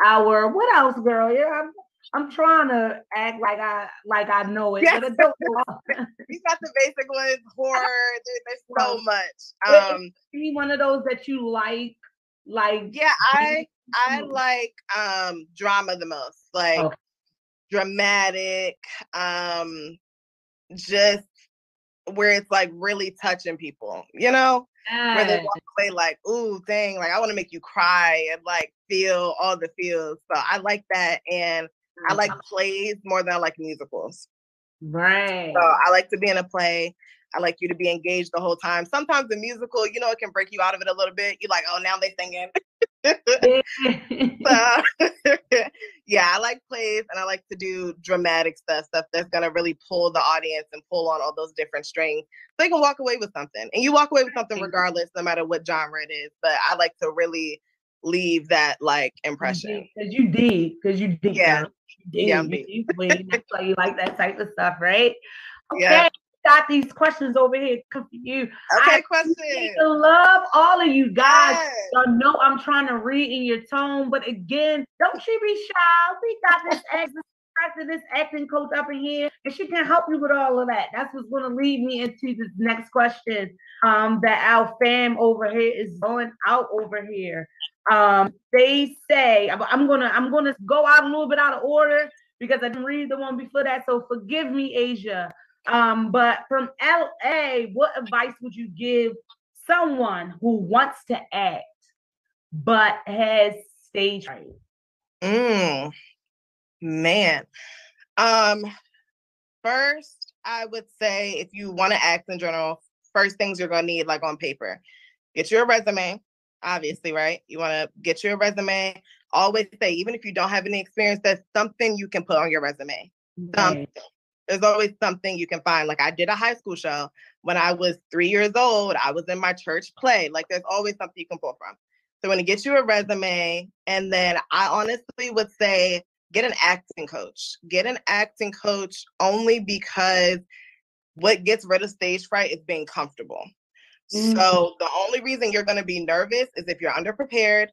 our what else, girl? Yeah, I'm trying to act like I know it. Yes. But I don't know. You got the basic ones, horror. Dude, there's so much. Any one of those that you like? Like, yeah, I like drama the most, like dramatic, just where it's like really touching people, you know, where they walk away like, ooh, dang, like I want to make you cry and like feel all the feels. So I like that, and I like plays more than I like musicals. Right. So I like to be in a play. I like you to be engaged the whole time. Sometimes the musical, you know, it can break you out of it a little bit. You're like, oh, now they singing. So, yeah, I like plays and I like to do dramatic stuff that's going to really pull the audience and pull on all those different strings. So they can walk away with something. And you walk away with something regardless, no matter what genre it is. But I like to really leave that, like, impression. Because you did. Yeah. You like that type of stuff, right? Okay. Yeah. Got these questions over here for you. Okay, questions. I love all of you guys. Yes. Y'all know I'm trying to read in your tone, but again, don't you be shy. We got this acting coach up in here, and she can help you with all of that. That's what's going to lead me into this next question that our fam over here is going out over here. They say I'm gonna go out a little bit out of order because I didn't read the one before that. So forgive me, Asia. But from LA, what advice would you give someone who wants to act but has stage fright? Man. First, I would say if you want to act in general, first things you're going to need, like on paper, get your resume, obviously, right? You want to get your resume. Always say, even if you don't have any experience, that's something you can put on your resume. Something. There's always something you can find. Like I did a high school show when I was 3 years old. I was in my church play. Like there's always something you can pull from. So when you get you a resume, and then I honestly would say get an acting coach. Get an acting coach only because what gets rid of stage fright is being comfortable. Mm-hmm. So the only reason you're going to be nervous is if you're underprepared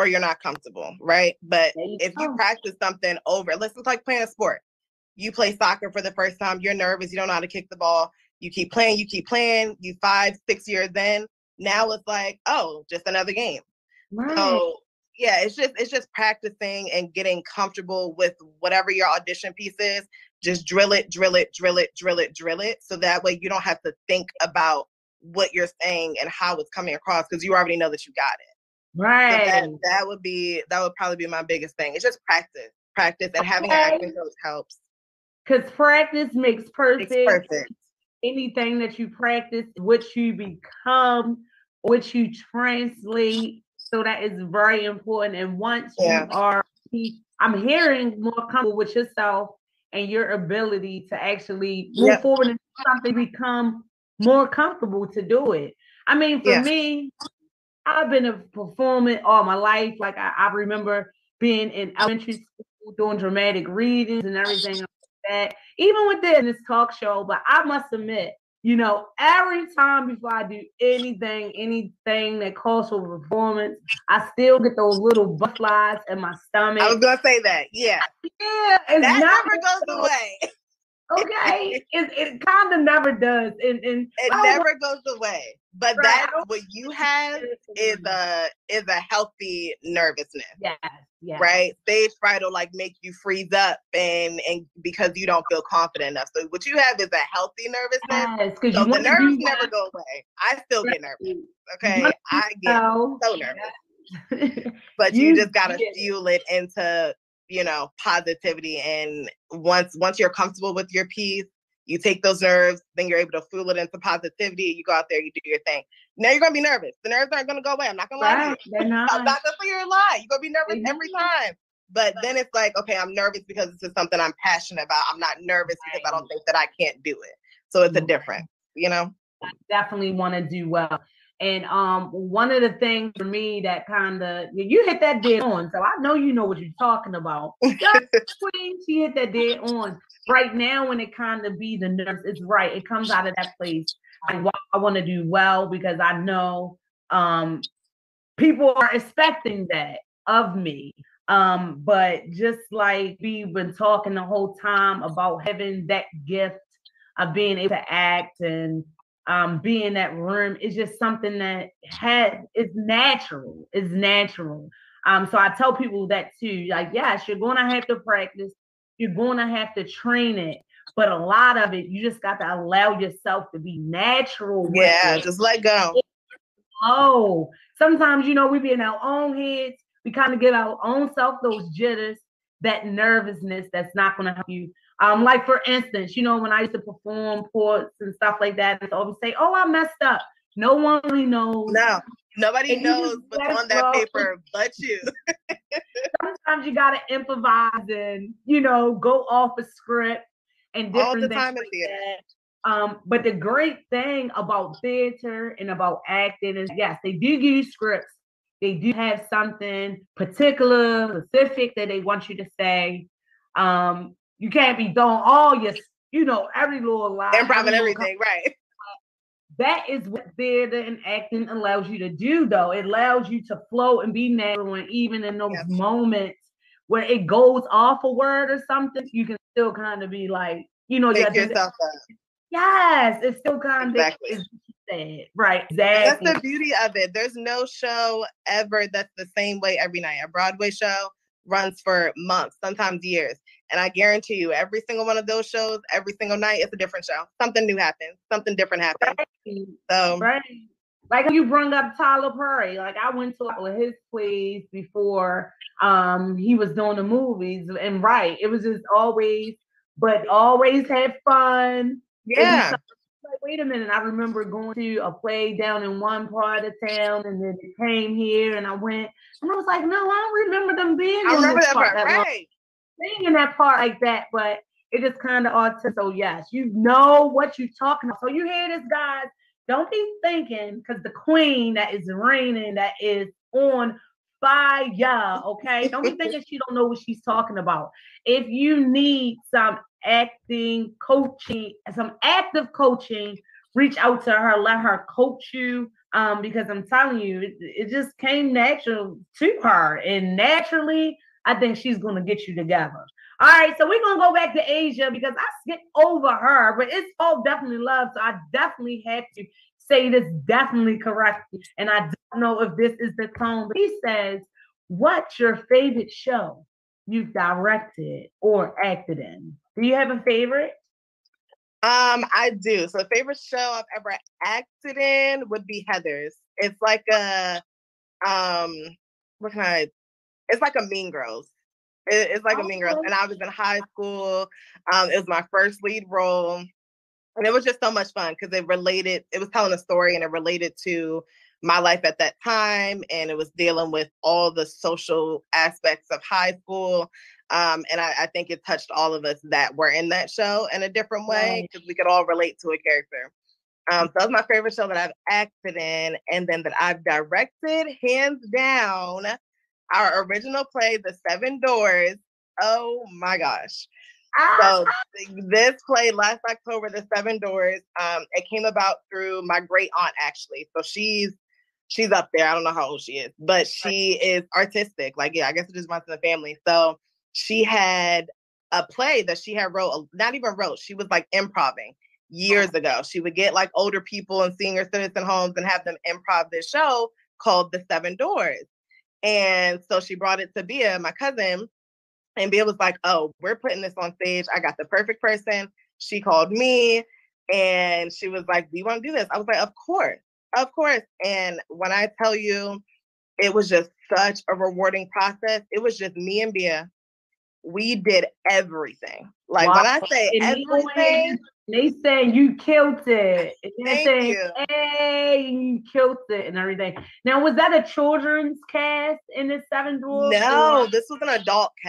or you're not comfortable, right? But if you practice something over, let's just like playing a sport. You play soccer for the first time. You're nervous. You don't know how to kick the ball. You keep playing. You 5, 6 years in. Now it's like, oh, just another game. Right. So yeah, it's just practicing and getting comfortable with whatever your audition piece is. Just drill it. So that way you don't have to think about what you're saying and how it's coming across because you already know that you got it. Right. So that would probably be my biggest thing. It's just practice, and having an acting coach helps. Because practice makes perfect. Anything that you practice, which you become, which you translate. So that is very important. And once you are, I'm hearing more comfortable with yourself and your ability to actually move forward and something, become more comfortable to do it. I mean, for me, I've been a performer all my life. Like I remember being in elementary school doing dramatic readings and everything like that. Even with this talk show, but I must admit, you know, every time before I do anything that calls for performance, I still get those little butterflies in my stomach. I was gonna say that, yeah. That never goes away. Okay, it kind of never does, and it never goes away. But that's what you have is a healthy nervousness. Yeah. Right. Stage fright will like make you freeze up and because you don't feel confident enough. So what you have is a healthy nervousness. Yes, so the nerves never go away. I still get nervous. Okay, I get so nervous. But you just gotta fuel it into, you know, positivity. And once you're comfortable with your piece, you take those nerves, then you're able to fuel it into positivity. You go out there, you do your thing. Now you're going to be nervous. The nerves aren't going to go away. I'm not going to lie to you. I'm not going to say you're a lie. You're going to be nervous every time. But then it's like, okay, I'm nervous because this is something I'm passionate about. I'm not nervous because I don't think that I can't do it. So it's a difference, you know? I definitely want to do well. And one of the things for me that kind of, you hit that dead on. So I know you know what you're talking about. Queen, she hit that dead on. Right now, when it kind of be the nerves, it's right. It comes out of that place. I want to do well because I know people are expecting that of me. But just like we've been talking the whole time about having that gift of being able to act and being in that room, it's just something that it's natural. It's natural. So I tell people that too. Like, yes, you're going to have to practice. You're going to have to train it, but a lot of it, you just got to allow yourself to be natural. Yeah, just let go. Oh, sometimes, you know, we be in our own heads. We kind of give our own self those jitters, that nervousness that's not going to help you. Like, for instance, you know, when I used to perform ports and stuff like that, it's always say, oh, I messed up. No one really knows. No, nobody knows what's on that paper but you. Sometimes you got to improvise and, you know, go off a script and different things like that. But the great thing about theater and about acting is, yes, they do give you scripts. They do have something specific that they want you to say. You can't be doing all your, you know, every little line. Improv and everything, right. That is what theater and acting allows you to do, though. It allows you to flow and be natural. And even in those moments where it goes off a word or something, you can still kind of be like, you know, pick yourself up. Yes, it's still kind of sad. Right. Exactly. That's the beauty of it. There's no show ever that's the same way every night. A Broadway show runs for months, sometimes years. And I guarantee you, every single one of those shows, every single night, it's a different show. Something new happens. Something different happens. Right. So, right. Like you brought up Tyler Perry. Like I went to one of his plays before he was doing the movies. And right, it was just always had fun. Yeah. Like, wait a minute. I remember going to a play down in one part of town and then it came here and I went. And I was like, no, I don't remember them being I remember that part. Right. Singing that part like that, but it just kind of autistic. So yes, you know what you're talking about. So you hear this, guys. Don't be thinking because the queen that is reigning, that is on fire. Okay, don't be thinking she don't know what she's talking about. If you need some acting coaching, some active coaching, reach out to her. Let her coach you. Because I'm telling you, it just came natural to her, and naturally. I think she's going to get you together. All right, so we're going to go back to Asia because I skipped over her, but it's all definitely love, so I definitely had to say this definitely correctly, and I don't know if this is the tone, but he says, what's your favorite show you've directed or acted in? Do you have a favorite? I do. So the favorite show I've ever acted in would be Heathers. It's like a, it's like a Mean Girls. It's like a Mean Girls. And I was in high school. It was my first lead role. And it was just so much fun because it was telling a story and it related to my life at that time, and it was dealing with all the social aspects of high school. And I think it touched all of us that were in that show in a different way, because we could all relate to a character. So that was my favorite show that I've acted in, and then that I've directed, hands down, our original play, The Seven Doors. Oh my gosh. So this play last October, The Seven Doors, it came about through my great aunt, actually. So she's up there. I don't know how old she is, but she is artistic. Like, yeah, I guess it just runs in the family. So she had a play that she had wrote, not even wrote, she was like improvising years ago. She would get like older people and senior citizen homes and have them improv this show called The Seven Doors. And so she brought it to Bea, my cousin, and Bea was like, oh, we're putting this on stage. I got the perfect person. She called me and she was like, do you want to do this? I was like, of course, of course. And when I tell you, it was just such a rewarding process. It was just me and Bea. We did everything. Like, wow. When I say everything, they say you killed it. They say, hey, you killed it and everything. Now, was that a children's cast in The Seven Doors? No, this was an adult cast,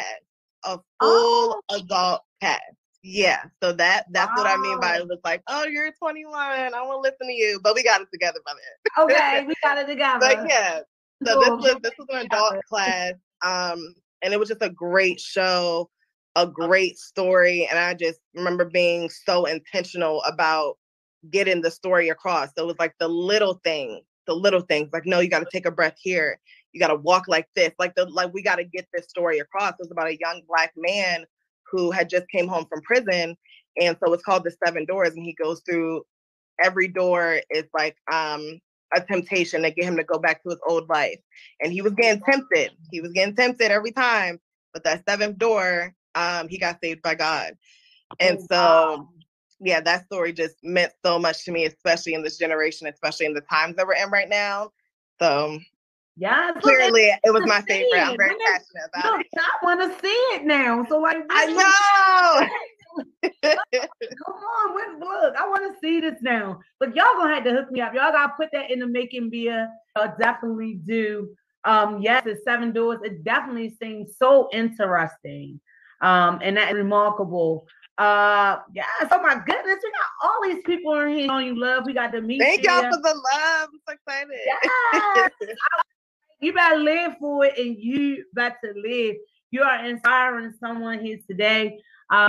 a full adult cast. Yeah, so that's what I mean by it was like, oh, you're 21. I want to listen to you, but we got it together by then. Okay, we got it together. But yeah, so this was an adult class. And it was just a great show, a great story. And I just remember being so intentional about getting the story across. So it was like the little things like, no, you got to take a breath here. You got to walk like this. Like we got to get this story across. It was about a young Black man who had just came home from prison. And so it's called The Seven Doors. And he goes through every door. It's like, a temptation to get him to go back to his old life. And he was getting tempted. He was getting tempted every time. But that seventh door, he got saved by God. And so, yeah, that story just meant so much to me, especially in this generation, especially in the times that we're in right now. So yeah, clearly it was my favorite. I'm very passionate about it. I want to see it now. So like, I know. Come on, look, I want to see this now. But y'all gonna have to hook me up. Y'all gotta put that in the making, Bea. Y'all definitely do. Yes, The Seven Doors. It definitely seems so interesting. And that's remarkable. Yes. Oh my goodness, we got all these people in here on you, love. We got to meet. Thank y'all for the love. I'm so excited. Yes. You better live for it, and you better live. You are inspiring someone here today.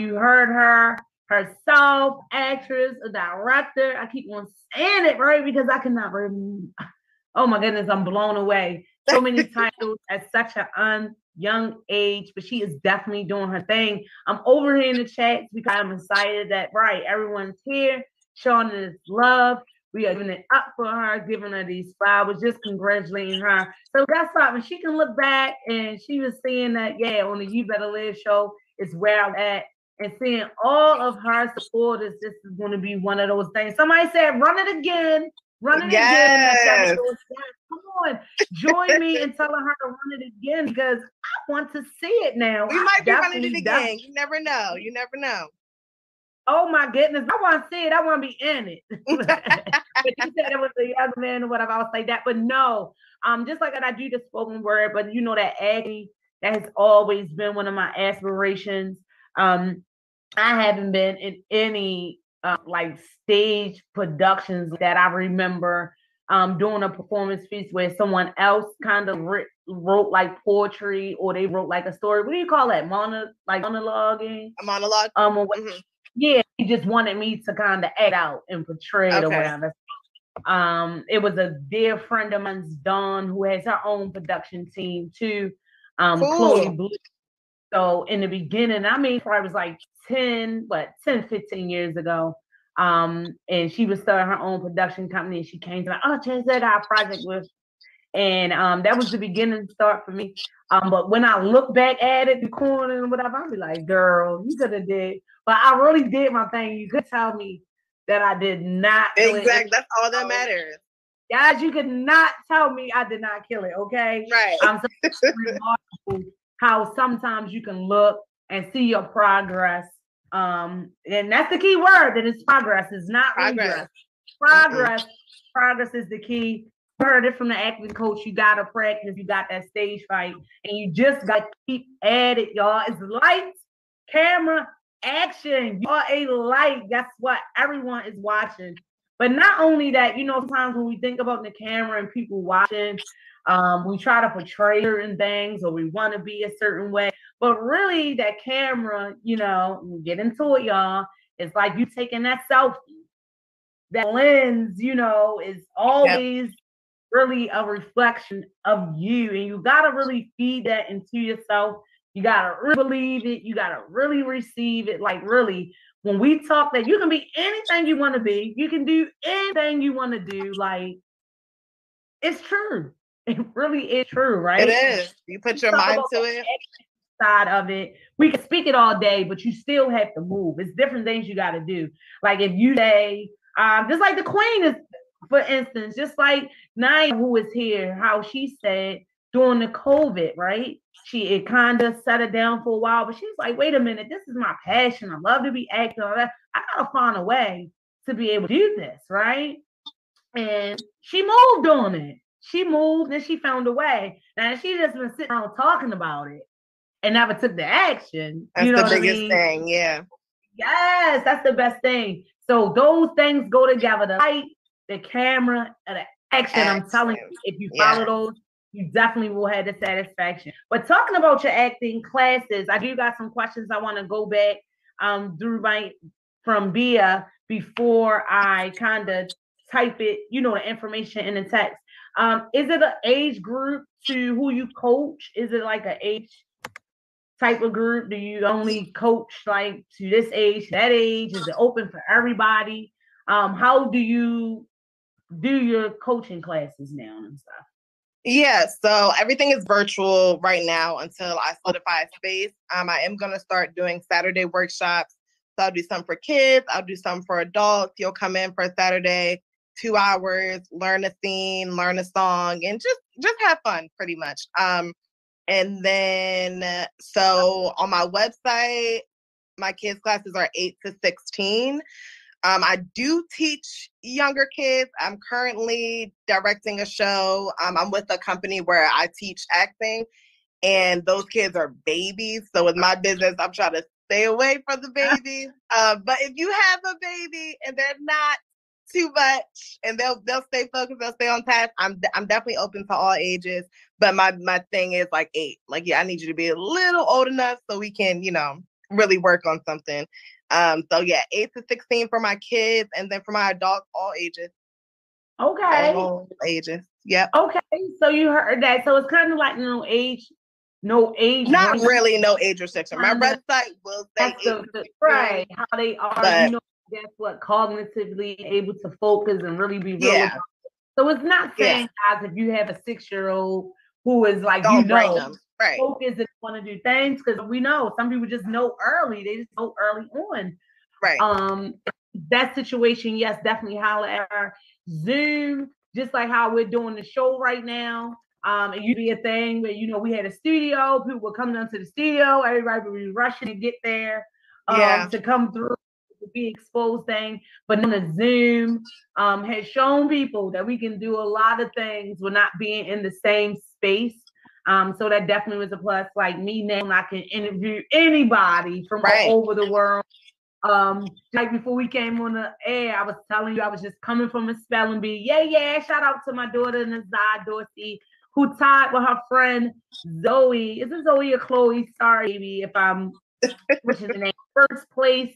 You heard her herself, actress, a director. I keep on saying it, right? Because I cannot remember. Oh my goodness, I'm blown away. So many titles at such a young age, but she is definitely doing her thing. I'm over here in the chat because I'm excited that, right, everyone's here showing us love. We are giving it up for her, giving her these flowers, just congratulating her. So that's why when she can look back and she was saying that, yeah, on the You Better Live show, is where I'm at, and seeing all of her supporters, this is going to be one of those things. Somebody said, run it again. Yes. Come on, join me in telling her to run it again because I want to see it now. We might be running it again. You never know. Oh my goodness, I want to see it. I want to be in it. But you said it was a young man or whatever. I was like that, but no. Just like that, I do the spoken word, but you know that Aggie, that has always been one of my aspirations. I haven't been in any like stage productions that I remember doing a performance piece where someone else kind of wrote like poetry or they wrote like a story. What do you call that? Monologuing? A monologue? Yeah, he just wanted me to kind of act out and portray it or whatever. It was a dear friend of mine's, Dawn, who has her own production team too. Cool. Chloe Blue. So in the beginning, I mean, probably was like 15 years ago. And she was starting her own production company and she came to me, Chase that our project with. And that was the beginning start for me. But when I look back at it, the corner and whatever, I'll be like, girl, you could have did. But I really did my thing. You could tell me that I did not. Exactly. That's all that matters. Guys, you could not tell me I did not kill it, okay? Right. It's remarkable how sometimes you can look and see your progress. And that's the key word, that it's progress. It's not progress. Progress is the key. heard it from the acting coach. You got to practice. You got that stage fight. And you just got to keep at it, y'all. It's lights, camera, action. You are a light. That's what everyone is watching. But not only that, you know, sometimes when we think about the camera and people watching, we try to portray certain things or we want to be a certain way. But really, that camera, you know, we get into it, y'all. It's like you taking that selfie. That lens, you know, is always really a reflection of you. And you got to really feed that into yourself. You got to really believe it. You got to really receive it. Like, really, when we talk that you can be anything you want to be, you can do anything you want to do. Like, it's true. It really is true, right? It is. You put your mind to it. Side of it, we can speak it all day, but you still have to move. It's different things you got to do. Like if you say, just like the queen is, for instance, just like Naya, who is here, how she said during the COVID, right? It kind of set it down for a while, but she's like, wait a minute, this is my passion. I love to be acting. All that. I gotta find a way to be able to do this, right? And she moved on it. She moved and she found a way. Now she just been sitting around talking about it. And never took the action. That's the biggest thing, yeah. Yes, that's the best thing. So those things go together, the light, the camera, and the action. I'm telling you, if you follow those, you definitely will have the satisfaction. But talking about your acting classes, I do got some questions I want to go back through from Bea before I kind of type it, you know, the information in the text. Is it an age group to who you coach? Is it like an age type of group? Do you only coach like to this age, that age? Is it open for everybody? How do you do your coaching classes now and stuff? Yeah, so everything is virtual right now until I solidify a space. I am going to start doing Saturday workshops. So I'll do some for kids. I'll do some for adults. You'll come in for a Saturday, 2 hours, learn a scene, learn a song, and just have fun pretty much. And then, so on my website, my kids' classes are 8 to 16. I do teach younger kids. I'm currently directing a show. I'm with a company where I teach acting, and those kids are babies. So with my business, I'm trying to stay away from the babies. But if you have a baby and they're not too much, and they'll stay focused, they'll stay on task, I'm definitely open to all ages. But my thing is like 8. Like, yeah, I need you to be a little old enough so we can, you know, really work on something. So yeah, 8 to 16 for my kids, and then for my adults, all ages. Okay. All ages. Yeah. Okay. So you heard that. So it's kind of like no age. Not really no age restriction. My website will say right how they are. But, you know, that's what cognitively able to focus and really be real. Yeah. So it's not saying, guys, if you have a 6-year-old who is like, don't, you know, right, focus and want to do things, because we know some people just know early. They just know early on. Right. That situation, yes, definitely holler at our Zoom, just like how we're doing the show right now. It used to be a thing where, you know, we had a studio. People would come down to the studio. Everybody would be rushing to get there to come through. Be exposed thing, but then the Zoom has shown people that we can do a lot of things with not being in the same space. So that definitely was a plus. Like me now, I can interview anybody from all over the world. Like before we came on the air, I was telling you I was just coming from a spelling bee. Yeah. Shout out to my daughter Nazai Dorsey, who tied with her friend Zoe. Is it Zoe or Chloe? Sorry, baby, if I'm which is the name. First place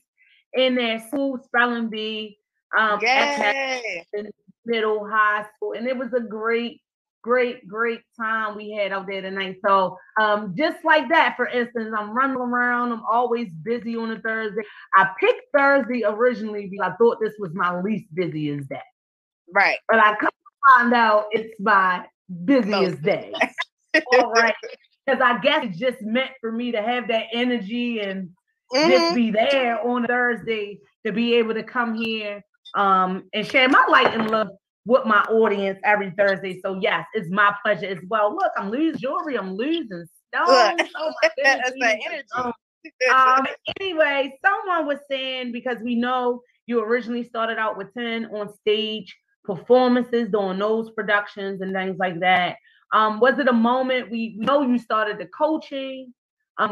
in their school spelling bee in middle high school, and it was a great time we had out there tonight. So just like that, for instance, I'm running around, I'm always busy on a Thursday. I picked Thursday originally because I thought this was my least busiest day, right? But I come to find out it's my busiest day. All right, because I guess it just meant for me to have that energy and just be there on Thursday to be able to come here and share my light and love with my audience every Thursday. So yes, it's my pleasure as well. Look, I'm losing jewelry, I'm losing stones. Oh my goodness, that's my energy. Anyway, someone was saying, because we know you originally started out with 10 on stage performances during those productions and things like that? Was it a moment we know you started the coaching,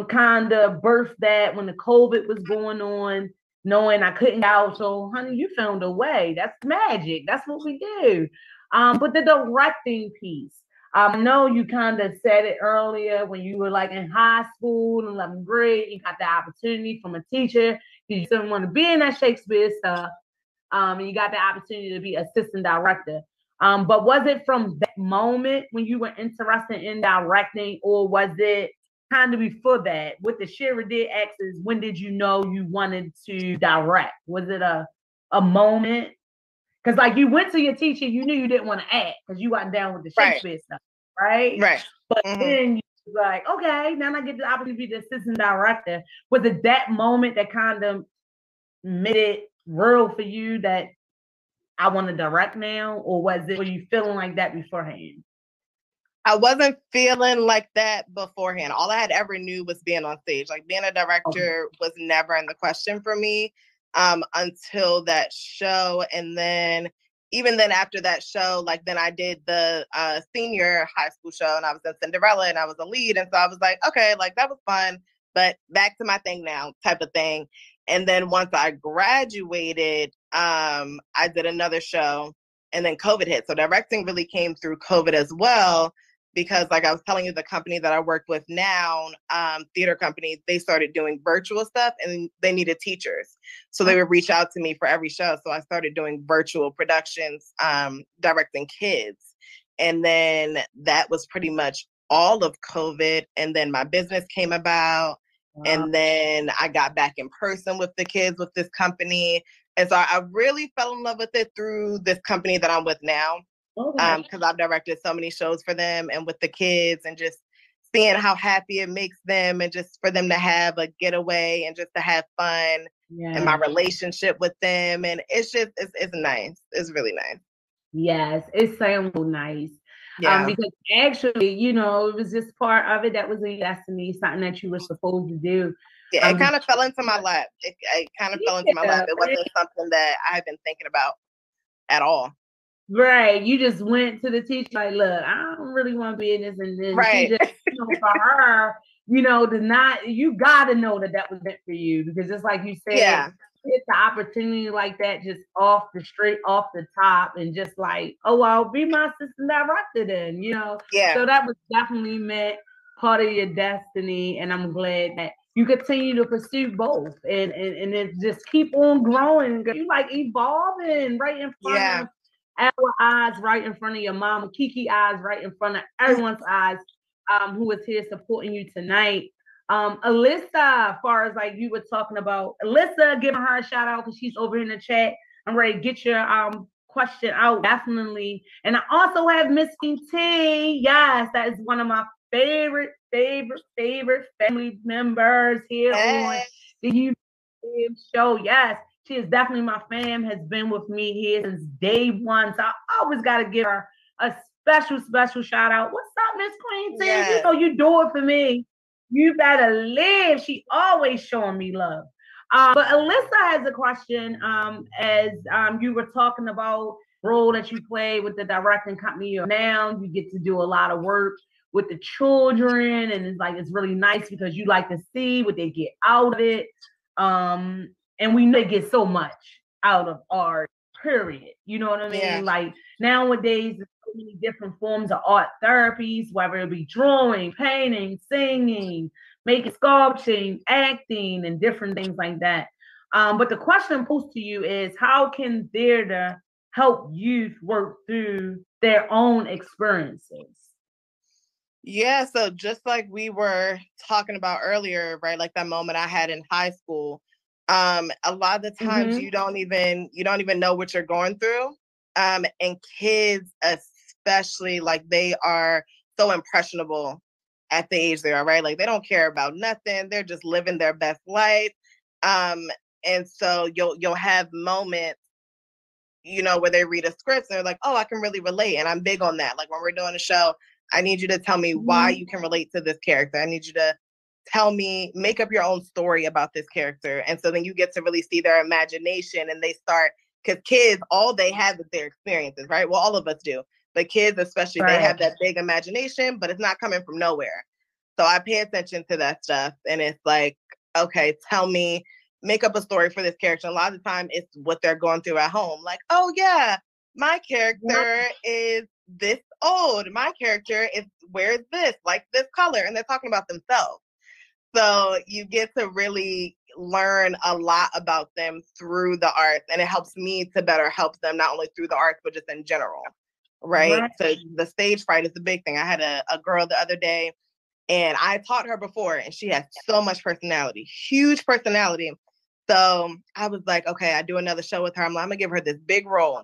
kind of birthed that when the COVID was going on, knowing I couldn't out. So, honey, you found a way. That's magic. That's what we do. But the directing piece, I know you kind of said it earlier when you were like in high school and 11th grade, you got the opportunity from a teacher. You didn't want to be in that Shakespeare stuff. And you got the opportunity to be assistant director. But was it from that moment when you were interested in directing, or was it kind of before that? What the Shira did ask is, when did you know you wanted to direct? Was it a moment? Because like you went to your teacher, you knew you didn't want to act because you wasn't down with the Shakespeare stuff, right? Right. But then you was like, okay, now I get the opportunity to be the assistant director. Was it that moment that kind of made it real for you that I want to direct now? Or was it, were you feeling like that beforehand? I wasn't feeling like that beforehand. All I had ever knew was being on stage. Like being a director was never in the question for me until that show. And then even then after that show, like then I did the senior high school show and I was in Cinderella and I was a lead. And so I was like, okay, like that was fun, but back to my thing now type of thing. And then once I graduated, I did another show and then COVID hit. So directing really came through COVID as well. Because like I was telling you, the company that I work with now, theater company, they started doing virtual stuff and they needed teachers. So they would reach out to me for every show. So I started doing virtual productions, directing kids. And then that was pretty much all of COVID. And then my business came about. Wow. And then I got back in person with the kids with this company. And so I really fell in love with it through this company that I'm with now. Because I've directed so many shows for them and with the kids and just seeing how happy it makes them and just for them to have a getaway and just to have fun and my relationship with them. And it's just, it's nice. It's really nice. Yes, it sounds nice. Yeah. Because actually, you know, it was just part of it that was a destiny, something that you were supposed to do. Yeah, it kind of fell into my lap. It kind of fell into my lap. It wasn't something that I've been thinking about at all. Right, you just went to the teacher like, look, I don't really want to be in this and this. Right. Just, you know, for her, you know, to not, you got to know that that was it for you because just like you said, it's the opportunity like that just off the straight, off the top and just like, oh, well, be my assistant director then, you know? Yeah. So that was definitely meant part of your destiny and I'm glad that you continue to pursue both and it just keep on growing. You like evolving right in front of our eyes, right in front of your mama, Kiki eyes, right in front of everyone's eyes who is here supporting you tonight. Alyssa, as far as like you were talking about, Alyssa, giving her a shout out because she's over in the chat. I'm ready to get your question out, definitely. And I also have Miss T. Yes, that is one of my favorite family members here on the YouTube show. Yes. She is definitely my fam, has been with me here since day one. So I always got to give her a special, special shout out. What's up, Miss Queen T? You know you do it for me. You better live. She always showing me love. But Alyssa has a question. As you were talking about the role that you play with the directing company you're now, you get to do a lot of work with the children. And it's like, it's really nice because you like to see what they get out of it. And we know they get so much out of art, period. You know what I mean? Yeah. Like nowadays, there's so many different forms of art therapies, whether it be drawing, painting, singing, making sculpting, acting, and different things like that. But the question posed to you is, how can theater help youth work through their own experiences? Yeah, so just like we were talking about earlier, right? Like that moment I had in high school. A lot of the times you don't even know what you're going through. And kids, especially, like they are so impressionable at the age they are, right? Like they don't care about nothing. They're just living their best life. And so you'll have moments, you know, where they read a script and they're like, oh, I can really relate. And I'm big on that. Like when we're doing a show, I need you to tell me why you can relate to this character. I need you to tell me, make up your own story about this character. And so then you get to really see their imagination and they start because kids, all they have is their experiences, right? Well, all of us do, but kids especially, right. They have that big imagination, but it's not coming from nowhere. So I pay attention to that stuff, and it's like, okay, tell me, make up a story for this character. And a lot of the time, it's what they're going through at home. Like, oh yeah, my character is this old. My character is wears this, like this color, and they're talking about themselves. So you get to really learn a lot about them through the arts, and it helps me to better help them, not only through the arts, but just in general, right? So the stage fright is a big thing. I had a girl the other day, and I taught her before, and she has so much personality, huge personality. So I was like, okay, I do another show with her. I'm like, I'm gonna give her this big role.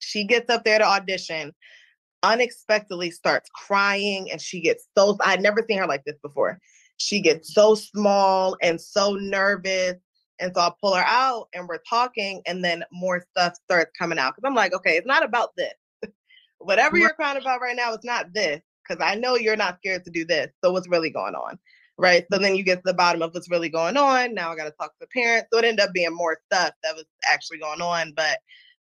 She gets up there to audition, unexpectedly starts crying, and she gets so, I'd never seen her like this before. She gets so small and so nervous. And so I pull her out and we're talking, and then more stuff starts coming out. Cause I'm like, okay, it's not about this. Whatever you're crying about right now, it's not this. Cause I know you're not scared to do this. So what's really going on? Right. So then you get to the bottom of what's really going on. Now I got to talk to the parents. So it ended up being more stuff that was actually going on. But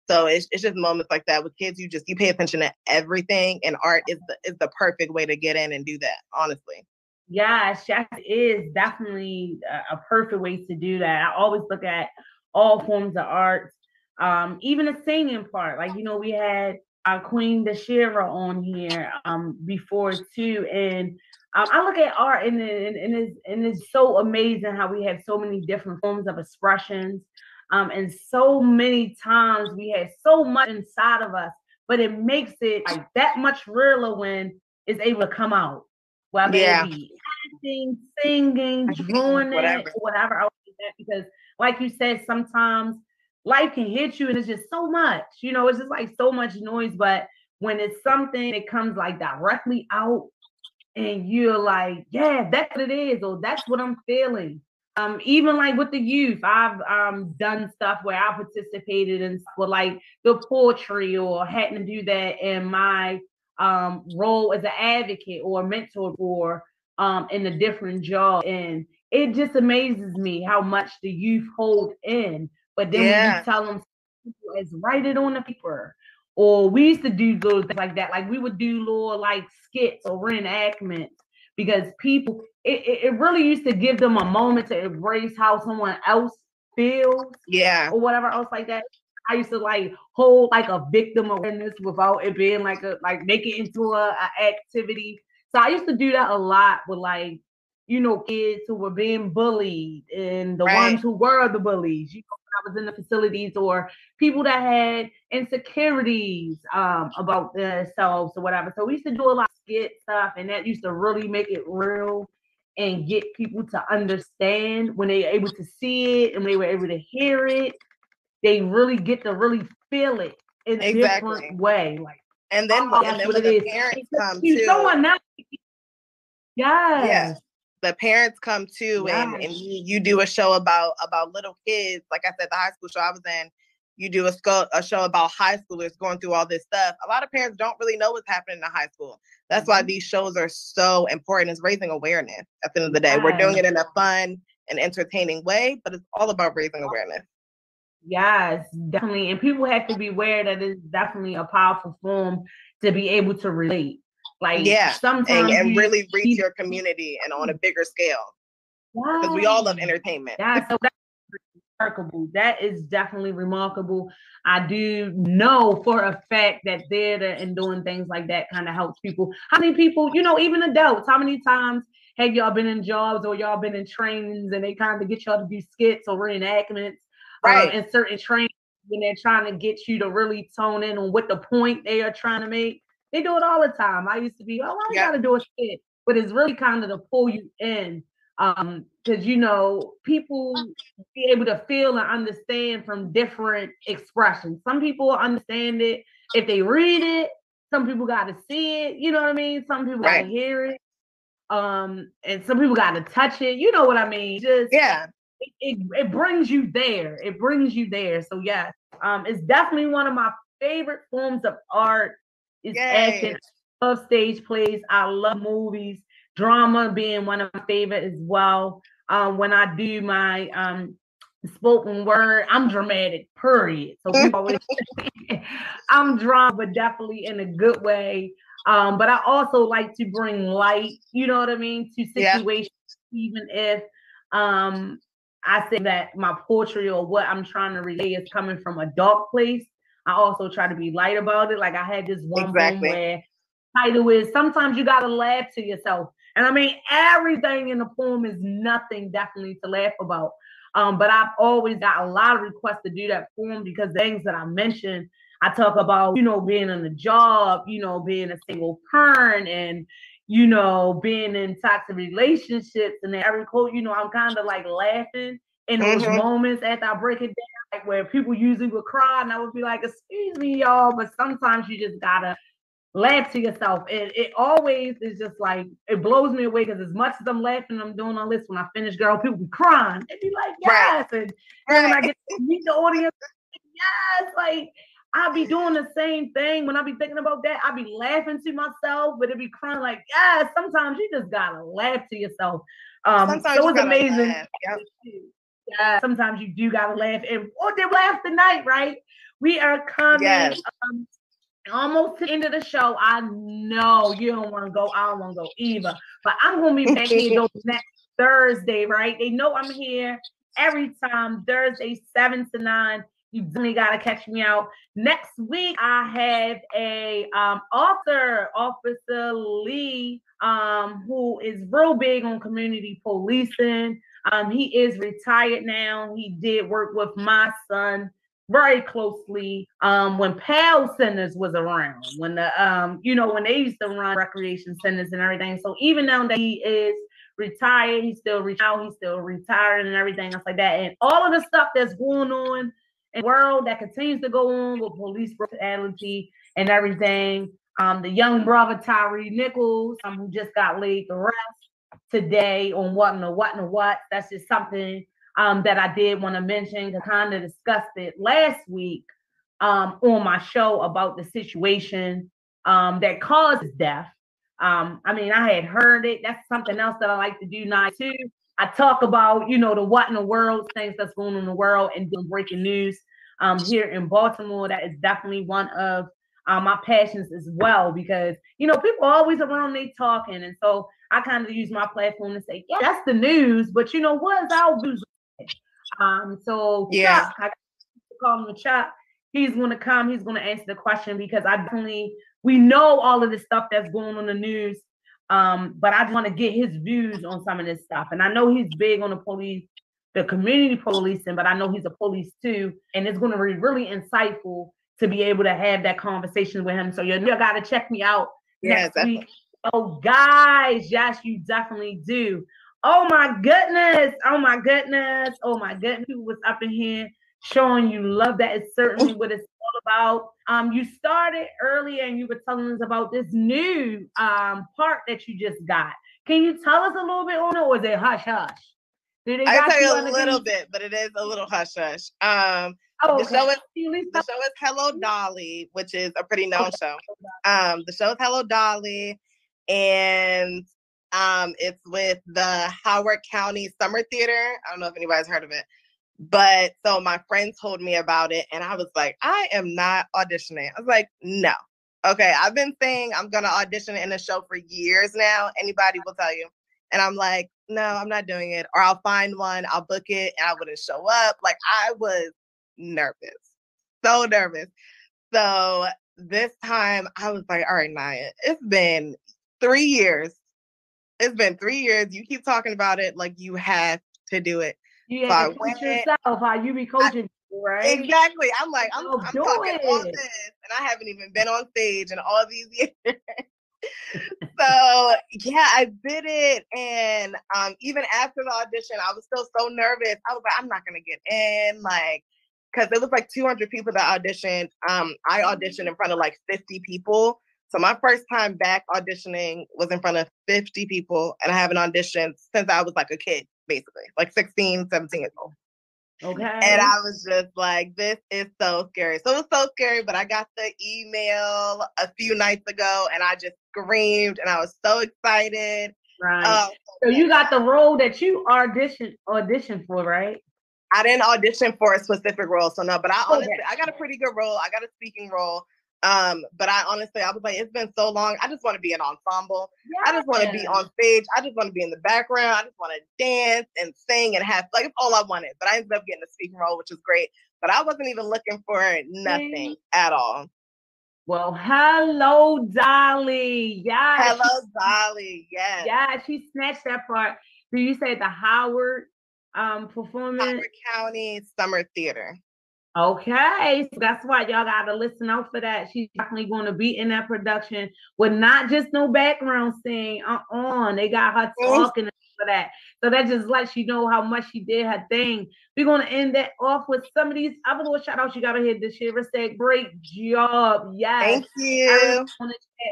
so it's just moments like that with kids. You pay attention to everything, and art is the perfect way to get in and do that, honestly. Yeah, chef is definitely a perfect way to do that. I always look at all forms of art, even the singing part. Like, you know, we had our Queen Deshira on here before too, and I look at art, and it's so amazing how we have so many different forms of expressions, and so many times we have so much inside of us, but it makes it like that much realer when it's able to come out. Whether it be acting, singing, drawing, whatever. I would do that because, like you said, sometimes life can hit you, and it's just so much. You know, it's just like so much noise. But when it's something that comes like directly out, and you're like, yeah, that's what it is, or that's what I'm feeling. Even like with the youth, I've done stuff where I participated in like the poetry, or had to do that in my role as an advocate or a mentor or in a different job, and it just amazes me how much the youth hold in. But then when you tell them, it's write it on the paper, or we used to do little things like that, like we would do little like skits or reenactments, because people it really used to give them a moment to embrace how someone else feels, or whatever else like that. I used to like hold like a victim awareness without it being like make it into a activity. So I used to do that a lot with like, you know, kids who were being bullied and the ones who were the bullies. You know, when I was in the facilities, or people that had insecurities about themselves or whatever. So we used to do a lot of skit stuff, and that used to really make it real and get people to understand when they were able to see it and they were able to hear it. They really get to really feel it in a different way. Like, and then when the parents come too. Yes. The parents come too, and you do a show about little kids. Like I said, the high school show I was in, you do a show about high schoolers going through all this stuff. A lot of parents don't really know what's happening in high school. That's why these shows are so important. It's raising awareness at the end of the day. We're doing it in a fun and entertaining way, but it's all about raising awareness. Yes, definitely. And people have to be aware that it's definitely a powerful form to be able to relate. Like, sometimes and really reach your community and on a bigger scale. Because we all love entertainment. Yeah, so that's remarkable. That is definitely remarkable. I do know for a fact that theater and doing things like that kind of helps people. How many people, you know, even adults, how many times have y'all been in jobs or y'all been in trainings and they kind of get y'all to do skits or reenactments? And certain trainings when they're trying to get you to really tone in on what the point they are trying to make. They do it all the time. I used to be, I gotta do a skit, but it's really kind of to pull you in, because you know people be able to feel and understand from different expressions. Some people understand it if they read it. Some people got to see it. You know what I mean? Some people got to hear it, and some people got to touch it. You know what I mean? Just It brings you there. It brings you there. So yes, it's definitely one of my favorite forms of art. It's acting. I love stage plays. I love movies. Drama being one of my favorite as well. When I do my spoken word. I'm dramatic, period. So we always I'm drunk, but definitely in a good way. But I also like to bring light, you know what I mean, to situations, even if I say that my poetry or what I'm trying to relay is coming from a dark place. I also try to be light about it. Like I had this one where title is, sometimes you got to laugh to yourself. And I mean, everything in the poem is nothing definitely to laugh about. But I've always got a lot of requests to do that poem because the things that I mentioned, I talk about, you know, being on the job, you know, being a single parent and, you know, being in toxic relationships. And then every quote, you know, I'm kind of like laughing in those moments after I break it down, like where people usually would cry and I would be like, excuse me, y'all. But sometimes you just gotta laugh to yourself. And it always is just like, it blows me away because as much as I'm laughing, I'm doing all this. When I finish, girl, people be crying. They'd be like, yes. Right. And when I get to meet the audience, yes, like, I'll be doing the same thing. When I be thinking about that, I'll be laughing to myself, but it'd be crying like, yes, sometimes you just gotta laugh to yourself. Sometimes so it's amazing. Yeah, sometimes you do gotta laugh. And oh, they laugh tonight, right? We are coming almost to the end of the show. I know you don't want to go. I don't want to go either. But I'm gonna be back here next Thursday, right? They know I'm here every time, Thursday, 7 to 9. You definitely gotta catch me out. Next week, I have a author, Officer Lee, who is real big on community policing. He is retired now. He did work with my son very closely when PAL centers was around, when the you know, when they used to run recreation centers and everything. So even though that he is retired, he's still retired. He's still retired and everything else like that. And all of the stuff that's going on in the world that continues to go on with police brutality and everything. The young brother Tyree Nichols, who just got laid to rest today on what. That's just something that I did want to mention because I kind of discussed it last week on my show about the situation that causes death. I mean, I had heard it. That's something else that I like to do now too. I talk about, you know, the what in the world, things that's going on in the world, and doing breaking news here in Baltimore. That is definitely one of my passions as well, because, you know, people are always around me talking. And so I kind of use my platform to say, yeah, that's the news. But, you know, what is our news? So yeah, Chuck, I call him Chuck. He's going to come. He's going to answer the question because I definitely, we know all of the stuff that's going on in the news. But I just want to get his views on some of this stuff. And I know he's big on the police, the community policing, but I know he's a police too. And it's going to be really insightful to be able to have that conversation with him. So you got to check me out next week. Oh, guys, yes, you definitely do. Oh, my goodness. Oh, my goodness. Oh, my goodness. Who was up in here showing you love? That is certainly what it's about. You started earlier and you were telling us about this new part that you just got. Can you tell us a little bit on it, or is it hush hush? I tell you a little bit, but it is a little hush hush. The show is Hello Dolly, which is a pretty known show. The show is Hello Dolly, and it's with the Howard County Summer Theater. I don't know if anybody's heard of it. But so my friend told me about it and I was like, I am not auditioning. I was like, no. Okay, I've been saying I'm going to audition in a show for years now. Anybody will tell you. And I'm like, no, I'm not doing it. Or I'll find one, I'll book it, and I wouldn't show up. Like, I was nervous. So nervous. So this time I was like, all right, Naya, it's been 3 years. It's been 3 years. You keep talking about it like you have to do it. You have to coach yourself, how you be coaching, right? Exactly. I'm like, I'm talking all this, and I haven't even been on stage in all these years. So yeah, I did it, and even after the audition, I was still so nervous. I was like, I'm not gonna get in, like, because it was like 200 people that auditioned. I auditioned in front of like 50 people. So my first time back auditioning was in front of 50 people, and I haven't auditioned since I was like a kid. Basically, like 16, 17 years old. Okay. And I was just like, this is so scary. So it was so scary, but I got the email a few nights ago and I just screamed and I was so excited. Right. So you got the role that you auditioned for, right? I didn't audition for a specific role, so no. But I honestly, I got a pretty good role. I got a speaking role. But I honestly, I was like, it's been so long. I just want to be an ensemble. Yeah. I just want to be on stage. I just want to be in the background. I just want to dance and sing and have, like, it's all I wanted. But I ended up getting a speaking role, which was great. But I wasn't even looking for nothing at all. Well, hello, Dolly. Yeah. Hello, Dolly. Yes. Yeah, she snatched that part. Did you say the Howard performance? Howard County Summer Theater. Okay, so that's why y'all got to listen out for that. She's definitely going to be in that production with not just no background singing. They got her talking for that. So that just lets you know how much she did her thing. We're going to end that off with some of these other little shout-outs you got to hear this year. Respect, great job. Yes. Thank you.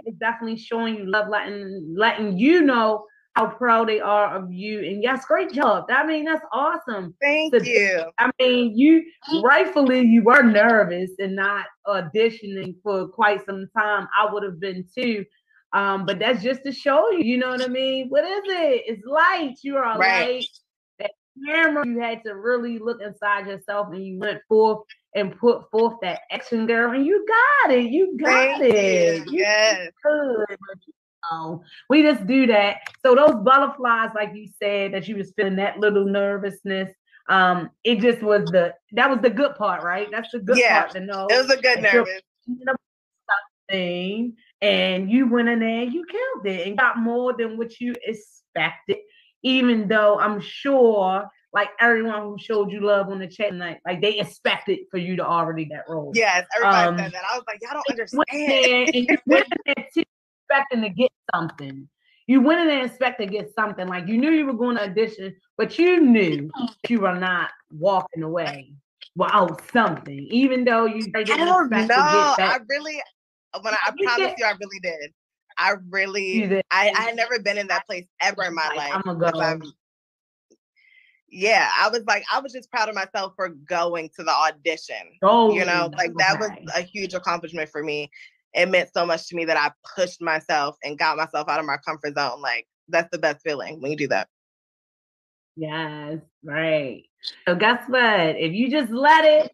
It's definitely showing you love, letting you know how proud they are of you. And yes, great job. I mean, that's awesome. Thank you. I mean, you rightfully, you were nervous and not auditioning for quite some time. I would have been too. But that's just to show you, you know what I mean? What is it? It's light. You are light. That camera, you had to really look inside yourself and you went forth and put forth that action, girl. And you got it. You got it. Yes. Good. We just do that. So those butterflies, like you said, that you was feeling that little nervousness. It just was that was the good part, right? That's the good part to know. It was a good nervous. And you went in there, you killed it and got more than what you expected. Even though I'm sure, like everyone who showed you love on the chat tonight, like they expected for you to already that role. Yes, everybody said that. I was like, y'all don't understand. You went in there expecting to get something. You went in there expecting to get something. Like you knew you were going to audition, but you knew you were not walking away without something, even though you didn't expect to get that. I promise you, I really did. I had never been in that place ever in my life. I'm gonna go. Yeah, I was just proud of myself for going to the audition. Oh, you know, like that was a huge accomplishment for me. It meant so much to me that I pushed myself and got myself out of my comfort zone. Like, that's the best feeling when you do that. Yes, right. So guess what? If you just let it,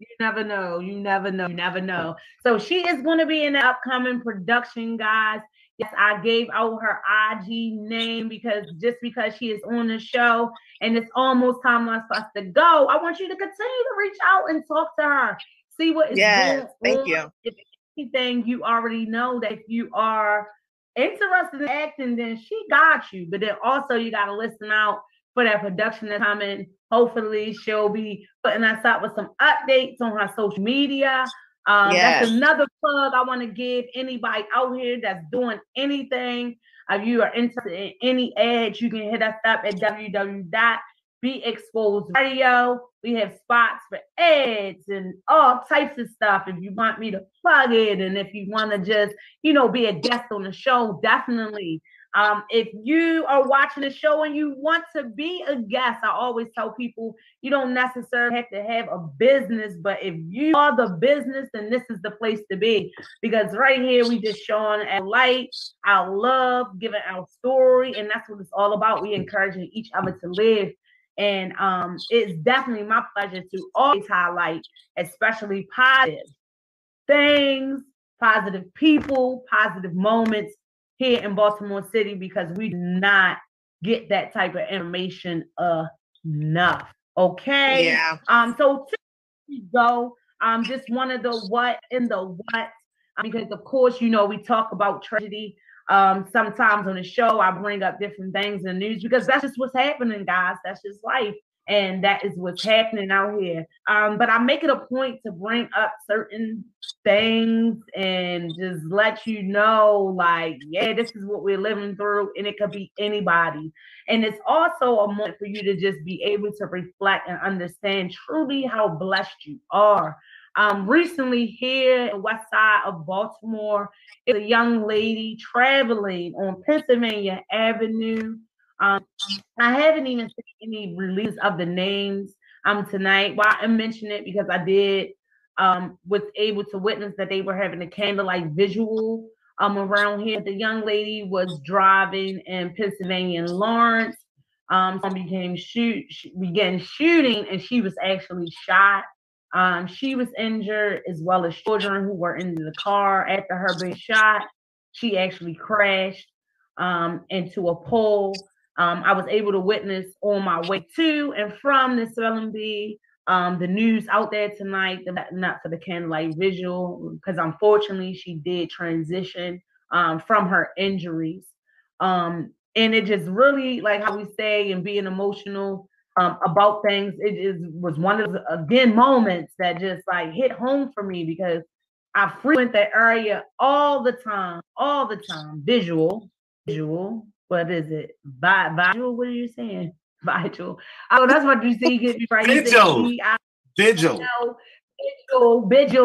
you never know. You never know. You never know. So she is going to be in the upcoming production, guys. Yes, I gave out her IG name because she is on the show and it's almost time for us to go. I want you to continue to reach out and talk to her. See what is going on. Thank you. Anything you already know that you are interested in acting, then she got you. But then also you got to listen out for that production that's coming. Hopefully she'll be putting us up with some updates on her social media. That's another plug I want to give anybody out here that's doing anything. If you are interested in any ads, you can hit us up at www.BeExposed Radio. We have spots for ads and all types of stuff. If you want me to plug it, and if you want to just, you know, be a guest on the show, definitely. If you are watching the show and you want to be a guest, I always tell people you don't necessarily have to have a business, but if you are the business, then this is the place to be, because right here we just showing our light, our love, giving our story, and that's what it's all about. We encouraging each other to live. And it's definitely my pleasure to always highlight, especially positive things, positive people, positive moments here in Baltimore City, because we do not get that type of information enough. Okay. Yeah. So to go, just one of the what, because of course, you know, we talk about tragedy. Sometimes on the show, I bring up different things in the news because that's just what's happening, guys. That's just life. And that is what's happening out here. But I make it a point to bring up certain things and just let you know, like, yeah, this is what we're living through. And it could be anybody. And it's also a moment for you to just be able to reflect and understand truly how blessed you are. Recently here in the west side of Baltimore, is a young lady traveling on Pennsylvania Avenue. I haven't even seen any release of the names tonight. Well, I mentioned it because I was able to witness that they were having a candlelight visual around here. The young lady was driving in Pennsylvania and Lawrence. Someone began shooting, and she was actually shot. She was injured, as well as children who were in the car. After her being shot, she actually crashed into a pole. I was able to witness on my way to and from this LMB, the news out there tonight, not for the candlelight vigil, because unfortunately she did transition from her injuries. And it just really, like how we say, and being emotional about things, it was one of the, again, moments that just like hit home for me, because I frequent that area all the time. Visual. What is it? Vigil? What are you saying? Vigil. Oh, that's what you see. You right. Vigil.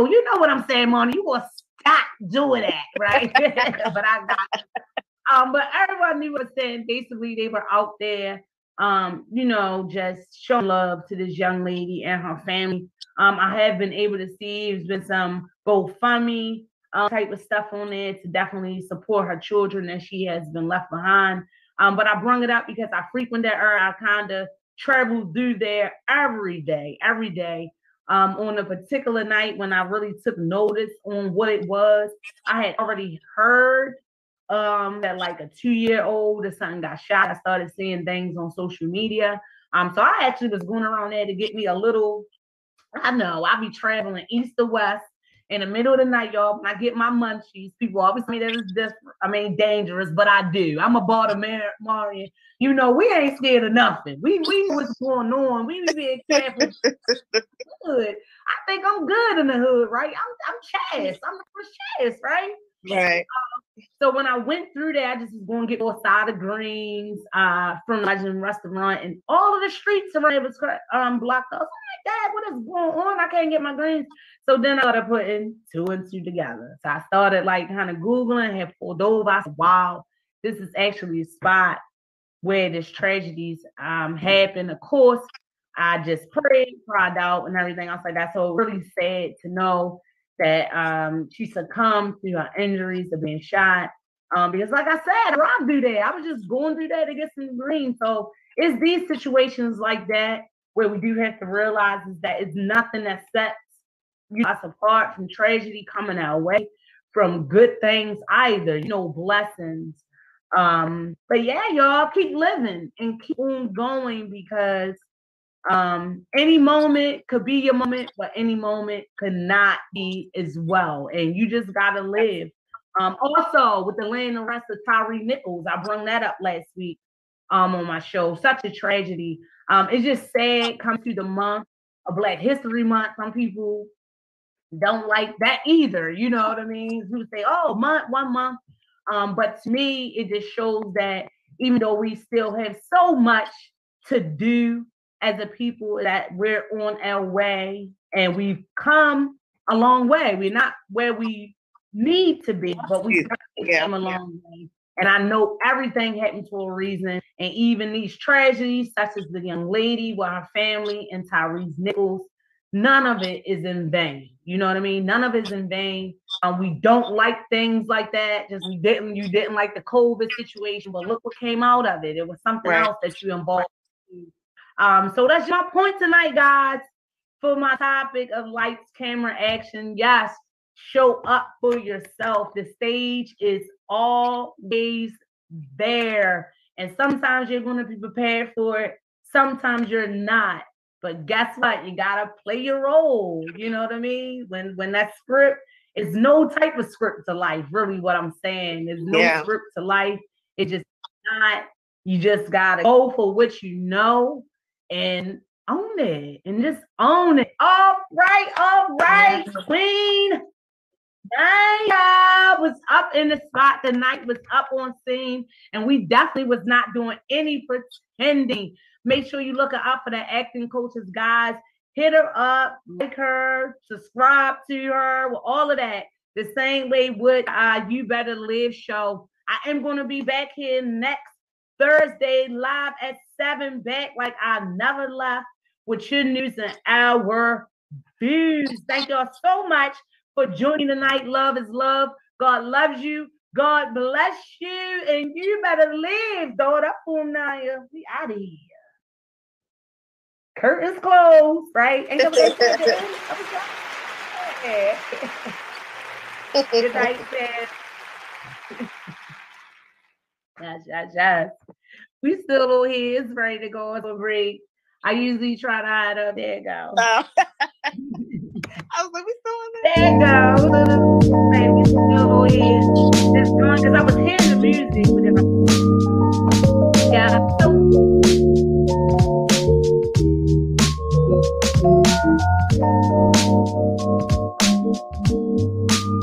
You know what I'm saying, Mona? You will stop doing that, right? But I got it. But everyone knew what I'm saying. Basically, they were out there, just showing love to this young lady and her family. I have been able to see there's been some GoFundMe type of stuff on there to definitely support her children that she has been left behind. But I brung it up because I frequent that area. I kind of travel through there every day. On a particular night when I really took notice on what it was, I had already heard that like a 2-year-old or something got shot. I started seeing things on social media. So I actually was going around there to get me a little, I know, I be traveling east to west in the middle of the night, y'all. When I get my munchies, people always say that it's different. I mean, dangerous, but I do. I'm a Baltimore. You know, we ain't scared of nothing. We what's going on. We be being careful. Good. I think I'm good in the hood, right? I'm Chaz, right? Right. So when I went through there, I just was going to get more side of greens from the Legend Restaurant, and all of the streets around it was blocked up. I was like, Dad, what is going on? I can't get my greens. So then I started putting 2 and 2 together. So I started like kind of Googling, had pulled over. I said, wow, this is actually a spot where this tragedies happened. Of course, I just prayed, cried out, and everything. I was like, that's so really sad to know that she succumbed to her injuries of being shot. Because like I said, I do that. I was just going through that to get some green. So it's these situations like that where we do have to realize is that it's nothing that sets us apart from tragedy coming our way, from good things either, blessings. But yeah, y'all, keep living and keep on going, because any moment could be your moment, but any moment could not be as well. And you just got to live. Also, with the laying arrest of Tyree Nichols, I brought that up last week on my show. Such a tragedy. It's just sad coming through the month of Black History Month. Some people don't like that either. You know what I mean? Who say, oh, one month. But to me, it just shows that even though we still have so much to do, as a people, that we're on our way and we've come a long way. We're not where we need to be, but we've come a long way. And I know everything happens for a reason. And even these tragedies, such as the young lady with her family and Tyrese Nichols, none of it is in vain. You know what I mean? None of it is in vain. We don't like things like that. Just you didn't like the COVID situation, but look what came out of it. It was something else that you involved in. So that's my point tonight, guys, for my topic of lights, camera, action. Yes, show up for yourself. The stage is always there. And sometimes you're going to be prepared for it. Sometimes you're not. But guess what? You got to play your role. You know what I mean? When that script is no type of script to life, really what I'm saying. There's no script to life. It just not. You just got to go for what you know. And own it, and just own it. All right, Queen Naya was up in the spot tonight, was up on scene, and we definitely was not doing any pretending. Make sure you look her up for the acting coaches, guys. Hit her up, like her, subscribe to her, with all of that. The same way with You Better Live show. I am going to be back here next Thursday live at 7, back like I never left, with your news and our views. Thank y'all so much for joining tonight. Love is love. God loves you. God bless you, and you better live, daughter. Naya, we out of here. Curtains closed, right? Ain't nobody okay. Yes. We still here. It's ready to go on a break. I usually try to hide up. There you go. I was like, we still in there. There you go. Still here. Just going because I was hearing the music. Yeah.